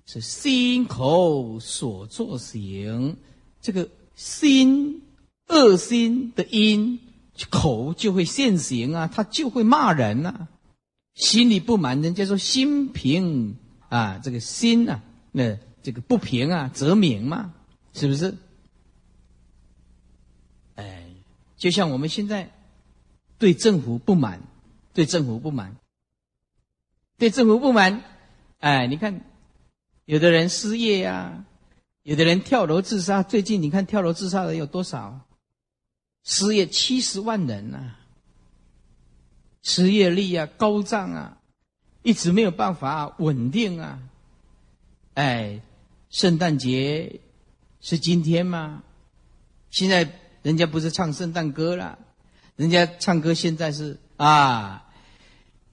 是心口所作行，这个心恶心的因，口就会现行啊，他就会骂人啊，心里不满，人家说心平啊，这个心啊，那这个不平啊，则鸣嘛，是不是？哎，就像我们现在对政府不满，哎，你看。有的人失业啊，有的人跳楼自杀，最近你看跳楼自杀的有多少？失业70万人啊，失业率啊高涨啊，一直没有办法稳定啊。哎，圣诞节是今天吗？现在人家不是唱圣诞歌啦，人家唱歌现在是啊，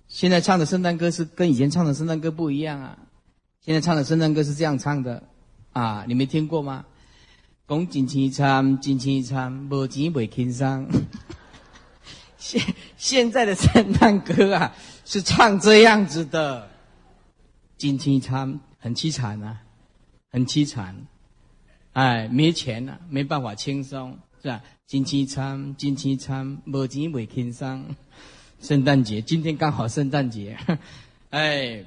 现在唱的圣诞歌是跟以前唱的圣诞歌不一样啊。现在唱的圣诞歌是这样唱的啊，你没听过吗？讲真凄惨，真凄惨，无钱袂轻松。现在的圣诞歌啊，是唱这样子的，真凄惨，很凄惨啊，很凄惨。哎，没钱啊，没办法轻松，是吧？真凄惨，真凄惨，无钱袂轻松。圣诞节，今天刚好圣诞节，哎。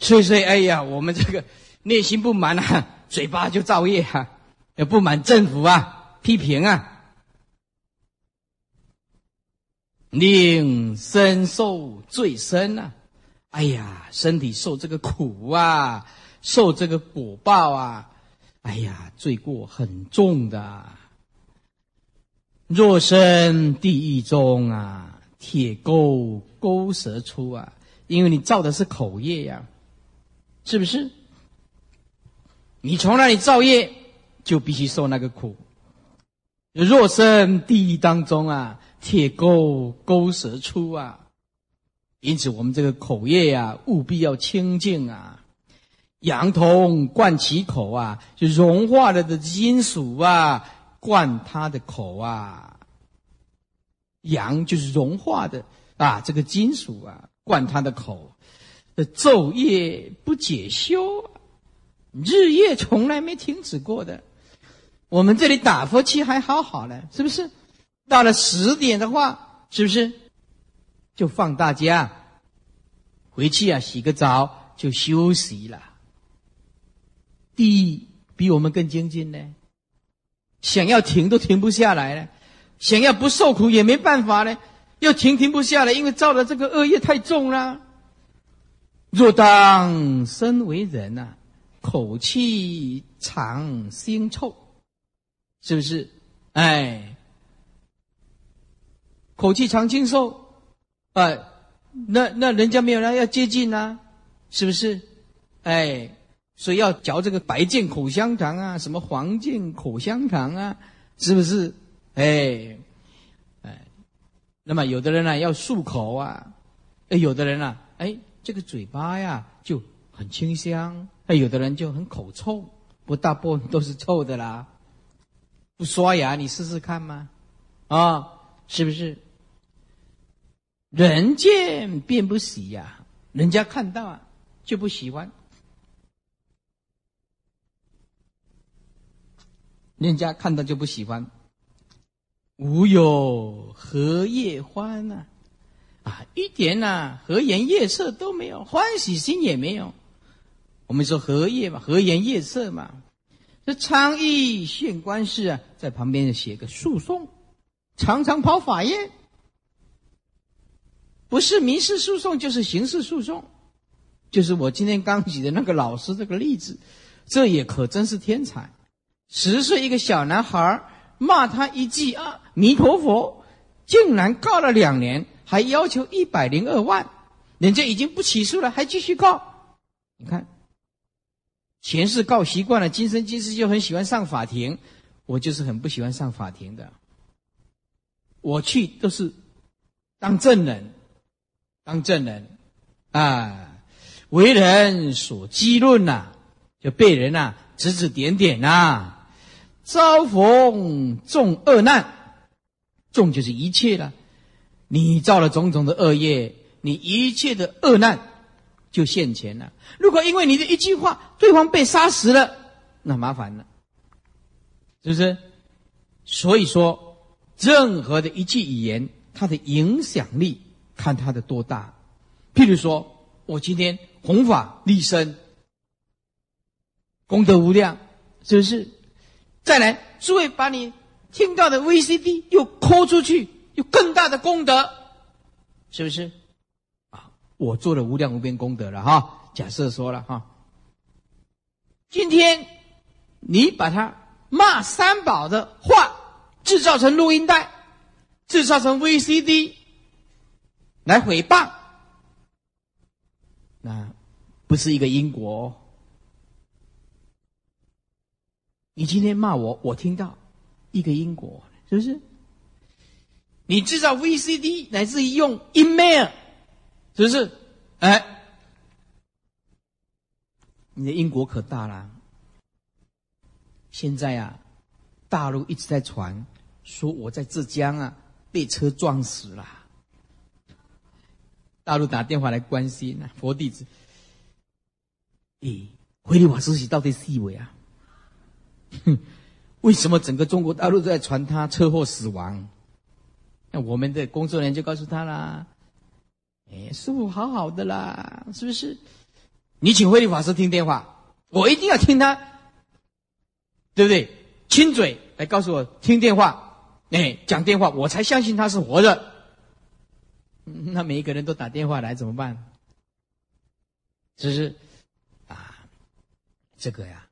所以哎呀，我们这个内心不满啊，嘴巴就造业啊，也不满政府啊，批评啊，令身受罪身啊，哎呀，身体受这个苦啊，受这个果报啊，哎呀，罪过很重的啊，若生地狱中啊，铁钩钩舌出啊，因为你造的是口业呀、啊。是不是？你从那里造业，就必须受那个苦。若生地狱当中啊，铁钩钩舌出啊。因此，我们这个口业啊，务必要清净啊。羊铜灌其口啊，就融化了的金属啊，灌他的口啊。羊就是融化的啊，这个金属啊，灌他的口。昼夜不解休，日夜从来没停止过的。我们这里打佛七还好好了，是不是？到了10点的话，是不是就放大家回去啊，洗个澡就休息了。地狱比我们更精进呢，想要停都停不下来了，想要不受苦也没办法了，要停不下来，因为造的这个恶业太重了。若当身为人啊，口气常腥臭，是不是？哎，口气常腥臭，那人家没有人要接近啊，是不是？哎，所以要嚼这个白净口香糖啊，什么黄净口香糖啊，是不是？哎，那么有的人啊要漱口啊，有的人啊，哎。这个嘴巴呀就很清香，有的人就很口臭，不大部分都是臭的啦。不刷牙你试试看吗？是不是？人见便不喜呀、啊，人家看到啊就不喜欢，人家看到就不喜欢。无有何夜欢啊？一点啊和颜悦色都没有，欢喜心也没有。我们说和颜悦色嘛，这昌邑县官事啊，在旁边写个诉讼，常常跑法院，不是民事诉讼就是刑事诉讼，就是我今天刚举的那个老师这个例子，这也可真是天才。10岁一个小男孩骂他一句阿弥陀佛，竟然告了2年，还要求102万，人家已经不起诉了，还继续告。你看，前世告习惯了，今生今世就很喜欢上法庭。我就是很不喜欢上法庭的，我去都是当证人啊，为人所讥论呐、啊，就被人呐、啊、指指点点呐、啊，遭逢众恶难，众就是一切了。你造了种种的恶业，你一切的恶难就现前了。如果因为你的一句话，对方被杀死了，那麻烦了，是不是？所以说，任何的一句语言，它的影响力看它的多大。譬如说，我今天弘法利生，功德无量，是不是？再来，诸位把你听到的 VCD 又抠出去，有更大的功德，是不是？我做了无量无边功德了哈，假设说了哈，今天你把他骂三宝的话制造成录音带，制造成 VCD 来诽谤，那不是一个因果哦。你今天骂我，我听到一个因果，是不是？你制造 VCD 乃至于用 email，是不是？哎，你的因果可大啦！现在啊，大陆一直在传说我在浙江啊被车撞死了。大陆打电话来关心啊，佛弟子，咦，慧能法师到底是谁啊？为什么整个中国大陆都在传他车祸死亡？那我们的工作人员就告诉他啦。哎，师父好好的啦，是不是？你请慧能法师听电话，我一定要听他，对不对？亲嘴来告诉我听电话，哎，讲电话，我才相信他是活的。那每一个人都打电话来怎么办？只是啊，这个呀，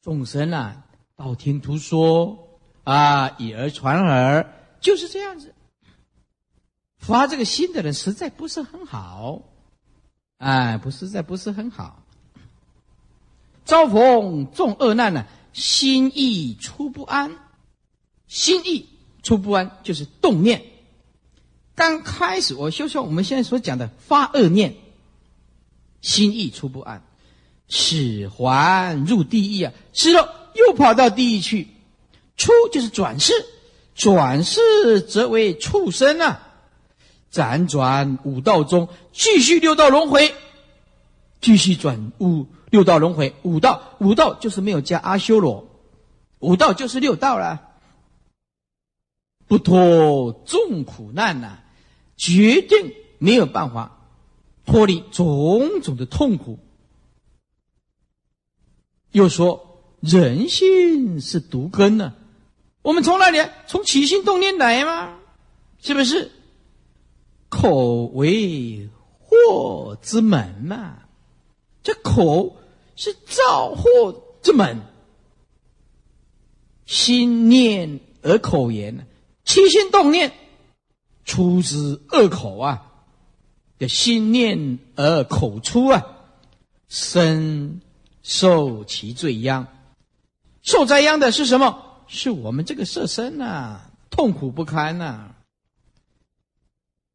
众生啊，道听途说啊，以讹传讹，就是这样子。发这个心的人实在不是很好，哎，不是很好。遭逢众恶难呢、啊，心意出不安就是动念。刚开始我就像我们现在所讲的发恶念，心意出不安，使还入地狱啊，是喽，又跑到地狱去。出就是转世，转世则为畜生啊。辗转五道中，继续6道轮回，继续转6道轮回。五道就是没有加阿修罗，5道就是6道啦。不脱众苦难呐、啊，决定没有办法脱离种种的痛苦。又说人心是毒根呢、啊，我们从哪里来？从起心动念来吗？是不是？口为祸之门呐、啊，这口是造祸之门。心念而口言，起心动念出之恶口啊，的心念而口出啊，身受其罪殃。受灾殃的是什么？是我们这个色身啊，痛苦不堪啊。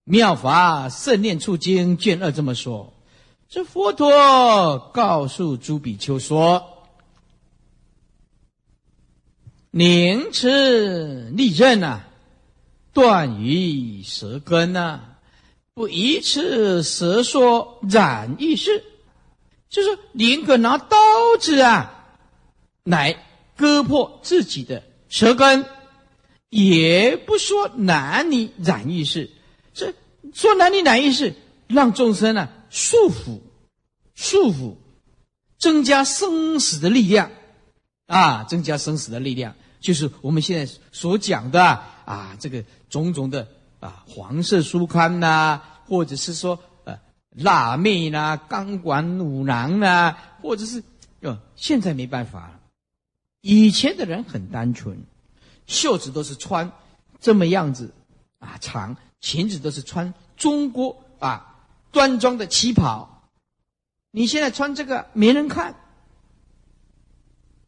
妙法圣念处经卷2这么说，这佛陀告诉诸比丘说，宁持利刃啊，断于舌根啊，不以此舌说染意识，就是宁可拿刀子啊来割破自己的舌根，也不说难以染意识。这说难理难意识，让众生啊束缚，增加生死的力量，啊，增加生死的力量，就是我们现在所讲的啊，这个种种的啊，黄色书刊呐，或者是说辣妹啦、钢管舞郎啦、或者是现在没办法了。以前的人很单纯，袖子都是穿这么样子啊长，裙子都是穿中国啊端庄的旗袍。你现在穿这个没人看，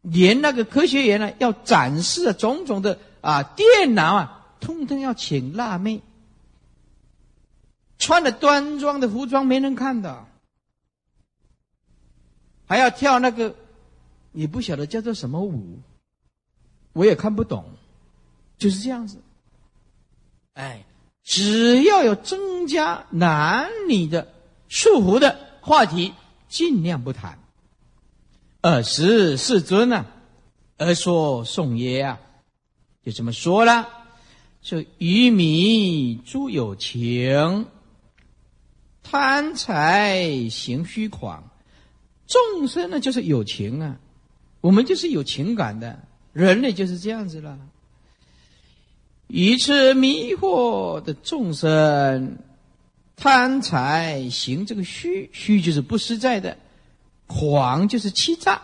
连那个科学员呢要展示啊种种的啊电脑啊，通通要请辣妹。穿了端庄的服装没人看的，还要跳那个你不晓得叫做什么舞，我也看不懂，就是这样子。哎，只要有增加男女的束缚的话题，尽量不谈。尔时世尊啊，而说颂曰啊，就这么说了，说于靡诸有情，贪财行虚狂。众生呢就是有情啊，我们就是有情感的，人类就是这样子了。愚痴迷惑的众生，贪财行这个虚，虚就是不实在的，狂就是欺诈，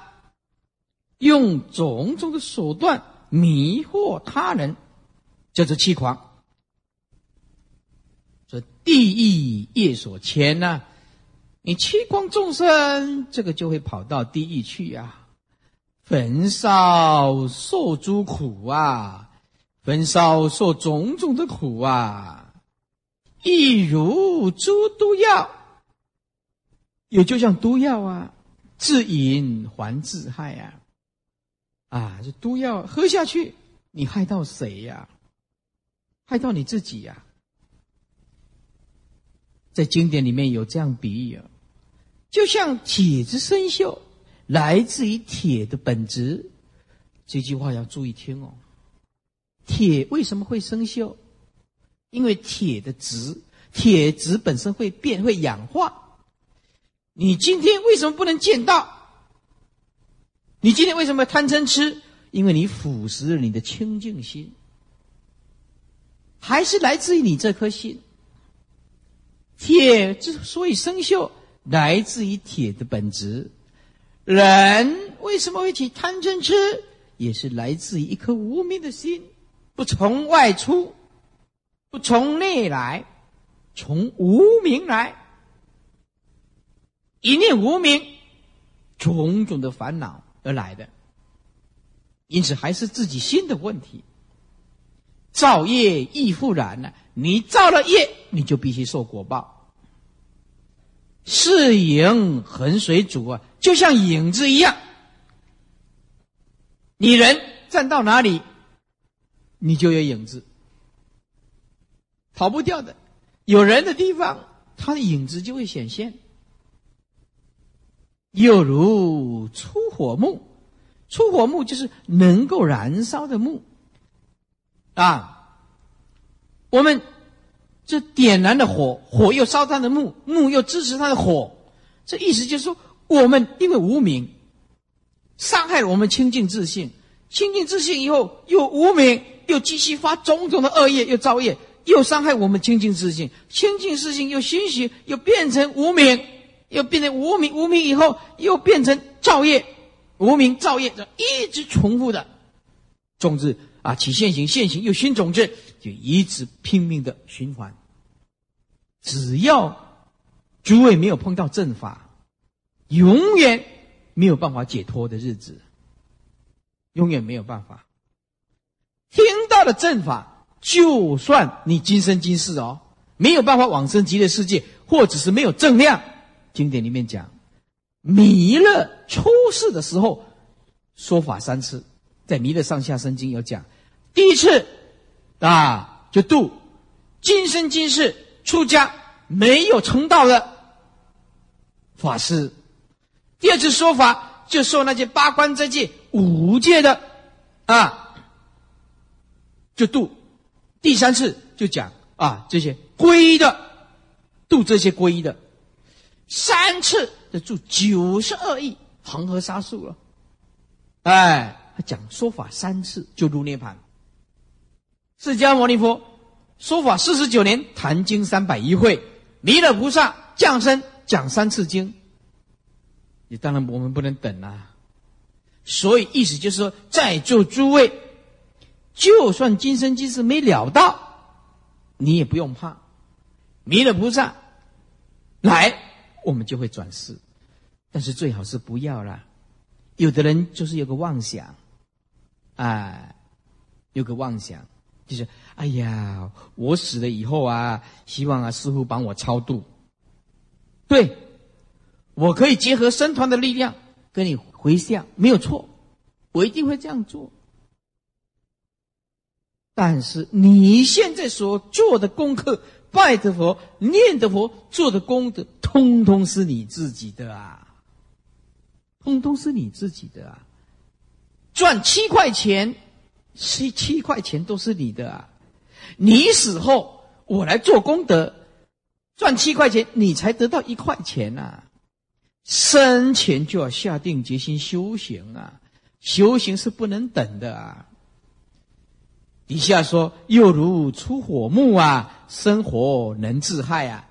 用种种的手段迷惑他人，叫做欺狂。说地狱业所牵啊，你欺狂众生，这个就会跑到地狱去啊，焚烧受诸苦啊，焚烧受种种的苦啊，亦如诸毒药，也就像毒药啊，自引还自害啊，啊，这毒药喝下去，你害到谁呀？害到你自己呀！在经典里面有这样比喻啊，就像铁之生锈，来自于铁的本质。这句话要注意听哦。铁为什么会生锈？因为铁质本身会变，会氧化。你今天为什么不能见到？你今天为什么贪嗔痴？因为你腐蚀了你的清净心，还是来自于你这颗心。铁之所以生锈，来自于铁的本质。人为什么会起贪嗔痴？也是来自于一颗无明的心，不从外出，不从内来，从无明来。一念无明，种种的烦恼而来的。因此还是自己心的问题。造业亦复然啊，你造了业，你就必须受果报。是影横水主啊，就像影子一样，你人站到哪里，你就有影子，逃不掉的。有人的地方，他的影子就会显现。又如出火木，出火木就是能够燃烧的木啊。我们这点燃的火，火又烧它的木，木又支持它的火。这意思就是说，我们因为无明伤害了我们清净自性，清净自性以后又无明，又继续发种种的恶业，又造业，又伤害我们清净自性，清净自性又熏习，又变成无明，又变成无明，无明以后又变成造业，无明造业，一直重复的种子啊，起现行，现行又熏种子，就一直拼命的循环。只要诸位没有碰到正法，永远没有办法解脱的日子，永远没有办法。听到了正法，就算你今生今世哦，没有办法往生极乐世界，或者是没有正量，经典里面讲，弥勒出世的时候说法三次，在弥勒上下生经有讲，第一次啊，就度今生今世出家没有成道的法师。第二次说法就受那些八关斋戒五戒的啊，就度。第三次就讲啊，这些皈依的度，这些皈依的。三次就住92亿恒河沙数了。哎，他讲说法3次就入涅盘。释迦牟尼佛说法49年，谈经301回，弥勒菩萨降生讲3次经。也当然我们不能等啊，所以意思就是说，在座诸位，就算今生今世没了到，你也不用怕，弥勒菩萨来，我们就会转世。但是最好是不要啦。有的人就是有个妄想，啊，有个妄想，就是哎呀，我死了以后啊，希望啊师父帮我超度。对，我可以结合僧团的力量跟你回向，没有错，我一定会这样做。但是你现在所做的功课，拜的佛，念的佛，做的功德，通通是你自己的啊，通通是你自己的啊。赚7块钱，7块钱都是你的啊。你死后，我来做功德，赚7块钱，你才得到1块钱啊。生前就要下定决心修行啊，修行是不能等的啊。底下说，又如出火木啊，生火能自害啊。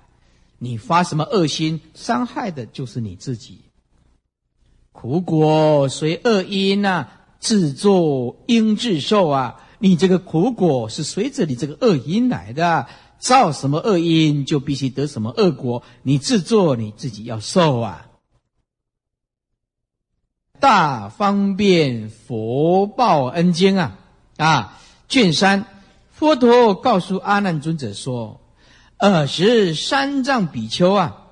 你发什么恶心，伤害的就是你自己。苦果随恶因啊，自作应自受啊。你这个苦果是随着你这个恶因来的啊，造什么恶因就必须得什么恶果，你自作你自己要受啊。大方便佛报恩经啊，卷3，佛陀告诉阿难尊者说：“尔时三藏比丘啊，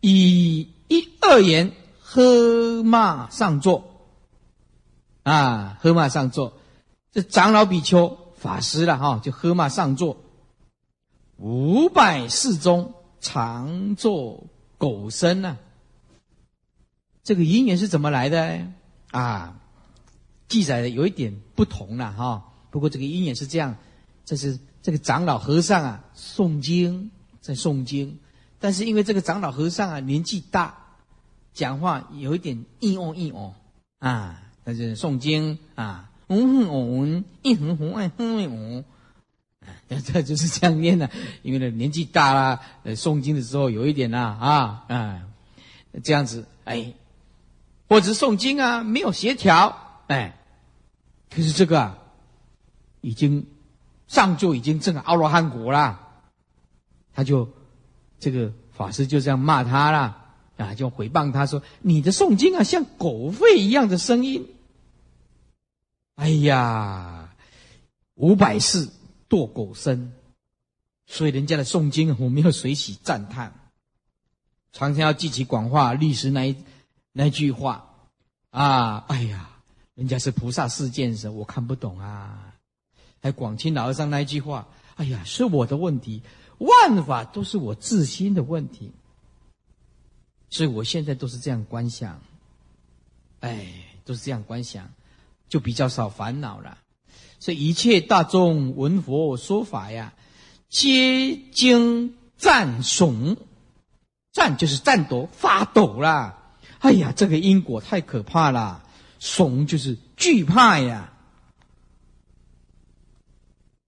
以1、2言喝骂上座啊，喝骂上座。这长老比丘法师了哈，就喝骂上座。500世中常作狗身啊。这个因缘是怎么来的呢？啊，记载的有一点不同了哈。”不过这个因缘是这样，这是这个长老和尚啊，诵经在诵经，但是因为这个长老和尚啊年纪大，讲话有一点硬哦啊，那就是诵经啊，这就是这样念的、啊，因为呢年纪大啦，诵经的时候有一点啦这样子哎，或者诵经啊没有协调哎，可是这个啊。已经上座，已经证阿罗汉果啦，他就这个法师就这样骂他啦啊，就毁谤他说：“你的诵经啊，像狗吠一样的声音。”哎呀，500世堕狗身，所以人家的诵经我没有随喜赞叹，常常要记起广化律师那句话啊，哎呀，人家是菩萨世见神，我看不懂啊。还广钦老和尚那一句话，哎呀，是我的问题，万法都是我自心的问题，所以我现在都是这样观想，哎，都是这样观想，就比较少烦恼了。所以一切大众闻佛说法呀，皆惊赞悚，赞就是战斗发抖啦，哎呀，这个因果太可怕啦，悚就是惧怕呀。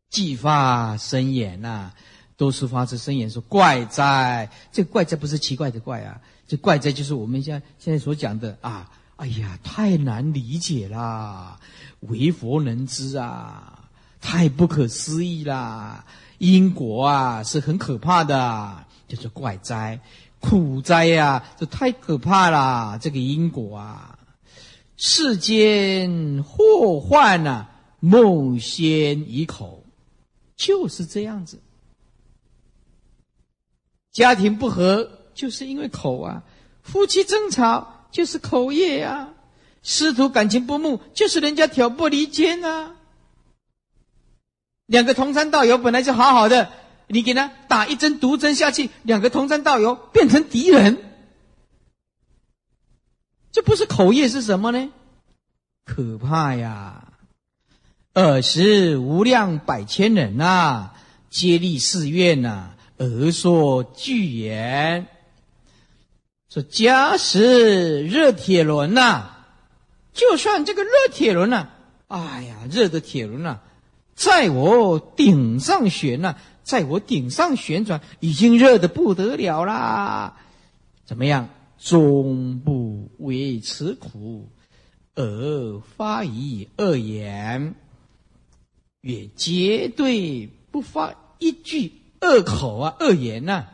既发生言啊，都是发自生言说怪哉，这个怪哉不是奇怪的怪啊，这怪哉就是我们现在所讲的啊，哎呀，太难理解啦，唯佛能知啊，太不可思议啦，因果啊是很可怕的，就是怪哉苦哉啊，这太可怕啦，这个因果啊，世间祸患啊，莫先以口。就是这样子，家庭不和就是因为口啊，夫妻争吵就是口业啊，师徒感情不睦就是人家挑拨离间啊。2个同参道友本来就好好的，你给他打一针毒针下去，2个同参道友变成敌人，这不是口业是什么呢？可怕呀！尔时无量百千人啊，皆立誓愿啊，而说具言说：假使热铁轮啊，就算这个热铁轮呢、哎呀，热的铁轮呢、在我顶上旋呢、在我顶上旋转，已经热得不得了啦。怎么样？终不为此苦而发于恶言，也绝对不发一句恶口啊、恶言啊，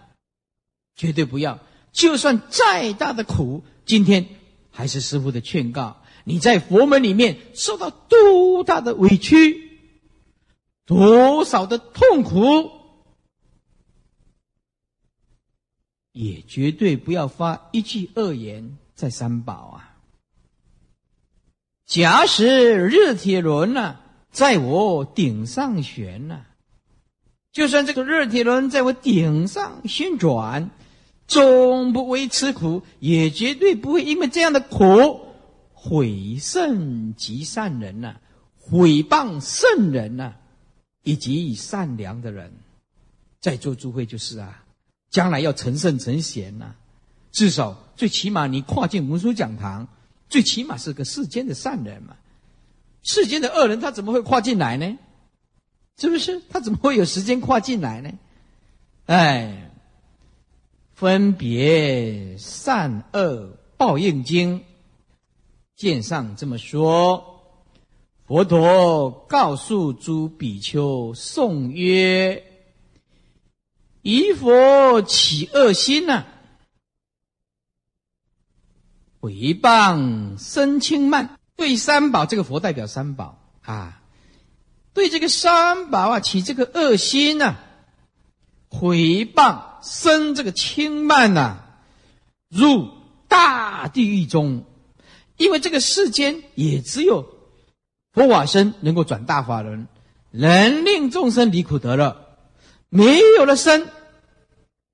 绝对不要。就算再大的苦，今天还是师父的劝告：你在佛门里面受到多大的委屈，多少的痛苦，也绝对不要发一句恶言在三宝啊。假使热铁轮啊在我顶上旋啊，就算这个热铁轮在我顶上旋转，终不为此苦，也绝对不会因为这样的苦毁圣及善人啊，毁谤圣人啊，以及善良的人。在座诸位就是啊，将来要成圣成贤啊，至少最起码你跨进文殊讲堂，最起码是个世间的善人嘛。世间的恶人他怎么会跨进来呢？是不是？他怎么会有时间跨进来呢？哎，分别善恶报应经见上这么说，佛陀告诉诸比丘颂曰：以佛起恶心啊，诽谤生轻慢，对三宝，这个佛代表三宝啊，对这个三宝啊起这个恶心啊，诽谤生这个轻慢啊，入大地狱中。因为这个世间也只有佛法身能够转大法轮，能令众生离苦得乐。没有了身，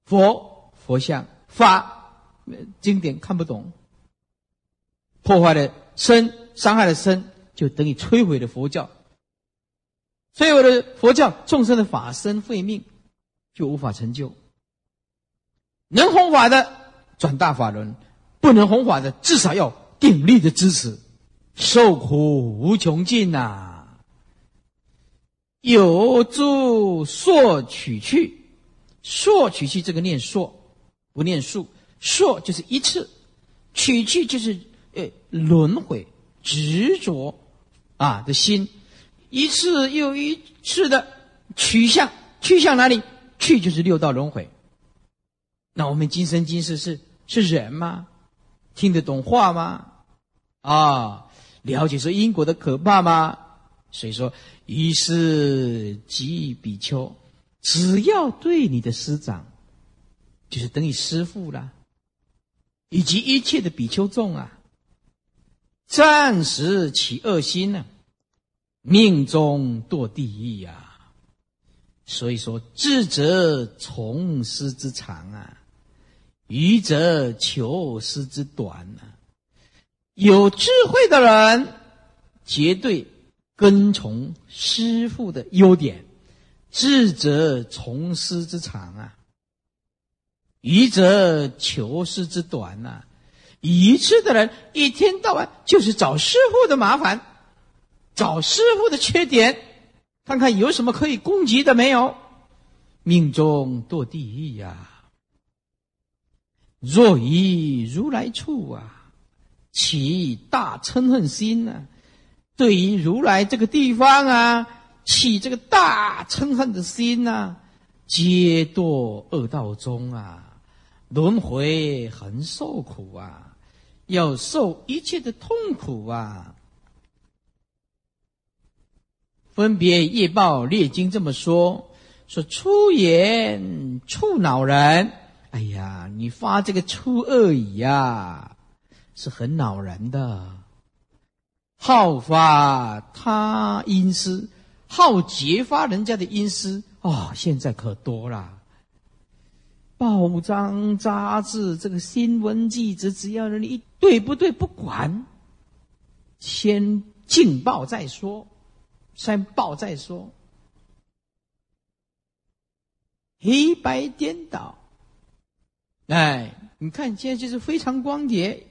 佛像法经典看不懂，破坏了身，伤害了身，就等于摧毁了佛教。摧毁了佛教，众生的法身慧命就无法成就。能弘法的转大法轮，不能弘法的至少要鼎力的支持。受苦无穷尽啊，有诸朔取去。朔取去，这个念朔不念数，朔就是一次，取去就是轮回执着啊的心，一次又一次的趋向哪里去？就是六道轮回。那我们今生今世是人吗？听得懂话吗？啊，了解说因果的可怕吗？所以说，于是即比丘，只要对你的师长，就是等于师父啦，以及一切的比丘众啊，暂时起恶心呢、命中堕地狱啊。所以说，智者从师之长啊，愚者求师之短啊。有智慧的人绝对跟从师父的优点，智者从师之长啊，愚者求师之短啊。愚痴的人一天到晚就是找师父的麻烦，找师父的缺点，看看有什么可以攻击的没有，命中堕地狱啊。若于如来处啊，起大嗔恨心啊，对于如来这个地方啊，起这个大嗔恨的心啊，皆堕恶道中啊，轮回很受苦啊，要受一切的痛苦啊。分别业报列经这么说，说出言触恼人，哎呀，你发这个出恶语啊，是很恼人的。好发他阴私，好揭发人家的阴私啊，现在可多啦。报章杂志，这个新闻记者，只要人一对不对不管，先劲爆再说，先爆再说，黑白颠倒。哎，你看现在就是非常光碟，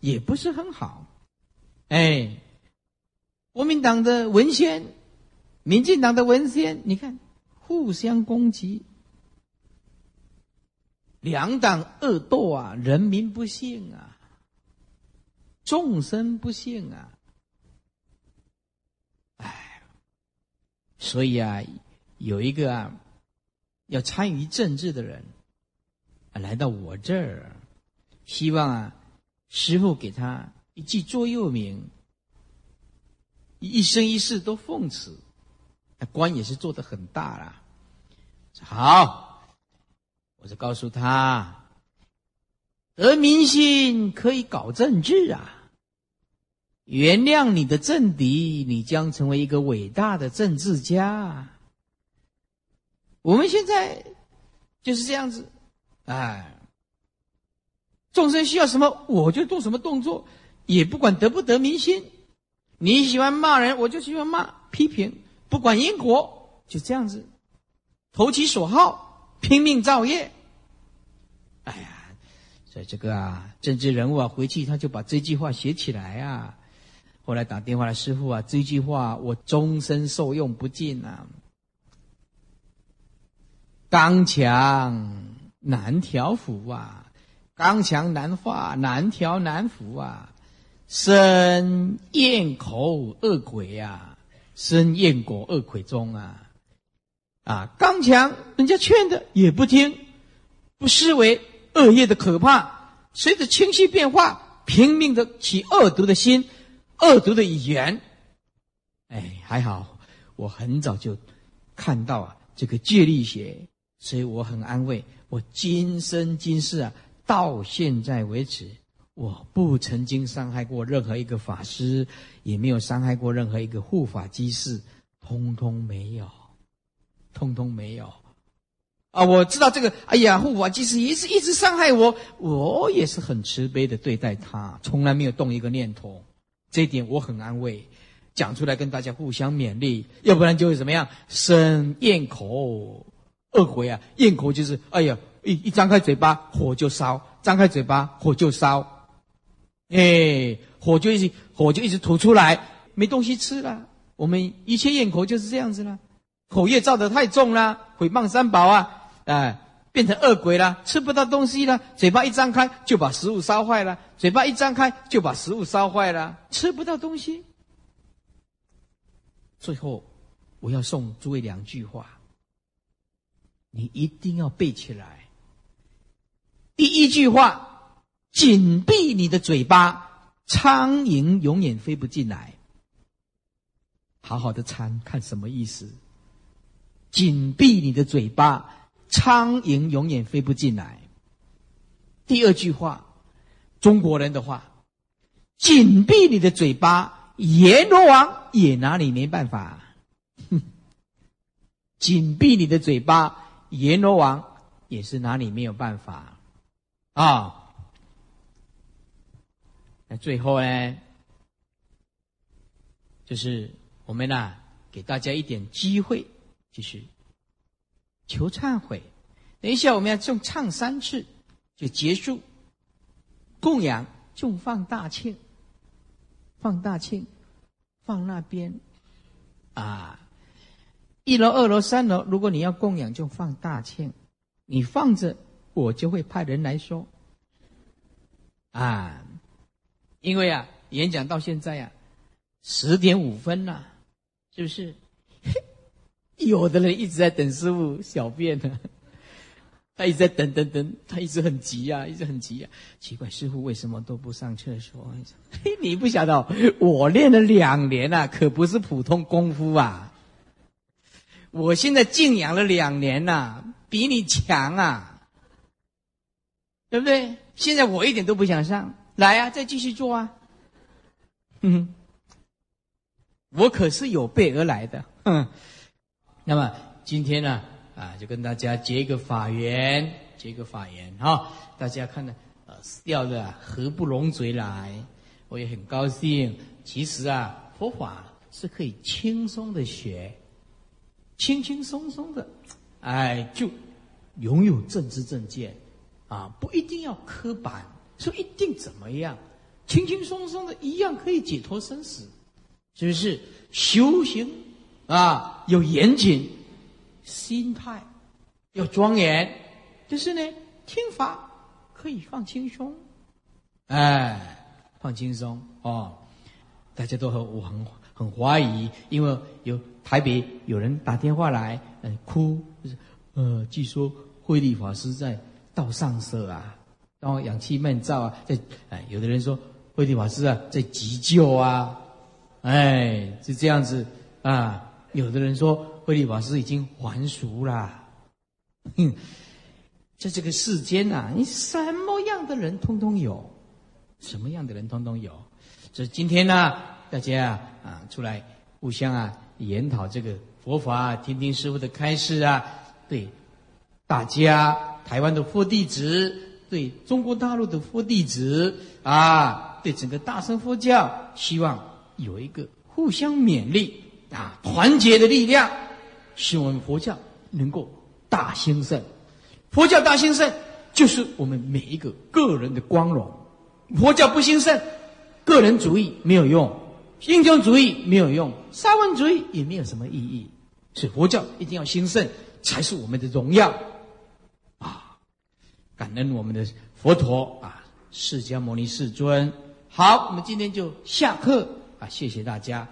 也不是很好。哎，国民党的文宣，民进党的文宣，你看互相攻击，两党恶斗啊，人民不幸啊，众生不幸啊。哎，所以啊，有一个啊，要参与政治的人啊，来到我这儿，希望啊，师父给他一句座右铭，一生一世都奉持。官也是做得很大啦。好，我就告诉他，得民心可以搞政治啊，原谅你的政敌，你将成为一个伟大的政治家。我们现在就是这样子，哎，众生需要什么，我就做什么动作。也不管得不得民心，你喜欢骂人，我就喜欢骂批评，不管因果，就这样子，投其所好，拼命造业。哎呀，所以这个啊，政治人物啊，回去他就把这句话写起来啊。后来打电话来师父啊，这句话我终身受用不尽啊。刚强难调伏啊，刚强难化，难调难伏啊。生厌口恶鬼啊，生厌果恶鬼中啊，啊，刚强，人家劝的也不听，不思维恶业的可怕，随着情绪变化，拼命的起恶毒的心，恶毒的语言。哎，还好，我很早就看到啊这个戒律学，所以我很安慰，我今生今世啊，到现在为止，我不曾经伤害过任何一个法师，也没有伤害过任何一个护法居士，通通没有，通通没有。啊，我知道这个，哎呀，护法居士一直伤害我，我也是很慈悲的对待他，从来没有动一个念头，这一点我很安慰，讲出来跟大家互相勉励，要不然就会怎么样，生厌口恶鬼啊，厌口就是，哎呀，一张开嘴巴火就烧，张开嘴巴火就烧。哎，火就一直吐出来，没东西吃了。我们一切厌口就是这样子了，口业造得太重了，毁谤三宝啊，变成恶鬼了，吃不到东西了。嘴巴一张开就把食物烧坏了，嘴巴一张开就把食物烧坏了，吃不到东西。最后，我要送诸位两句话，你一定要背起来。第一句话。紧闭你的嘴巴，苍蝇永远飞不进来。好好的参看什么意思？紧闭你的嘴巴，苍蝇永远飞不进来。第二句话，中国人的话，紧闭你的嘴巴，阎罗王也拿你没办法。紧闭你的嘴巴，阎罗王也是拿你没有办法啊。那最后呢，就是我们啊，给大家一点机会，就是求忏悔。等一下我们要诵唱三次就结束供养，就放大磬，放大磬，放那边啊，一楼二楼三楼，如果你要供养就放大磬，你放着我就会派人来收啊。因为啊，演讲到现在啊，10:05啦、啊，是不是？有的人一直在等师父小便呢、啊，他一直在等，他一直很急啊，奇怪，师父为什么都不上厕所？你不晓得，我练了2年啊，可不是普通功夫啊！我现在静养了2年啊，比你强啊，对不对？现在我一点都不想上。来啊，再继续做啊！我可是有备而来的。那么今天呢，啊，就跟大家结一个法缘哈！大家看呢，笑得合不拢嘴来，我也很高兴。其实啊，佛法是可以轻松的学，轻轻松松的，哎，就拥有正知正见啊，不一定要刻板。说一定怎么样，轻轻松松的一样可以解脱生死，是不是？修行啊，有严谨，心态要庄严，就是呢，听法可以放轻松，哎，放轻松哦。大家都很怀疑，因为有台北有人打电话来，哭，据说慧立法师在道上舍啊，当氧气闷罩啊，在有的人说慧立法师啊在急救啊，哎，就这样子啊，有的人说慧立法师已经还俗啦，在这个世间啊，你什么样的人通通有，什么样的人通通有。所以今天呢、啊，大家啊出来互相啊研讨这个佛法、啊，听听师父的开示啊，对大家台湾的佛弟子，对中国大陆的佛弟子啊，对整个大乘佛教，希望有一个互相勉励啊团结的力量，使我们佛教能够大兴盛。佛教大兴盛，就是我们每一个个人的光荣。佛教不兴盛，个人主义没有用，英雄主义没有用，沙文主义也没有什么意义，所以佛教一定要兴盛，才是我们的荣耀啊！感恩我们的佛陀啊，释迦牟尼世尊。好，我们今天就下课啊，谢谢大家。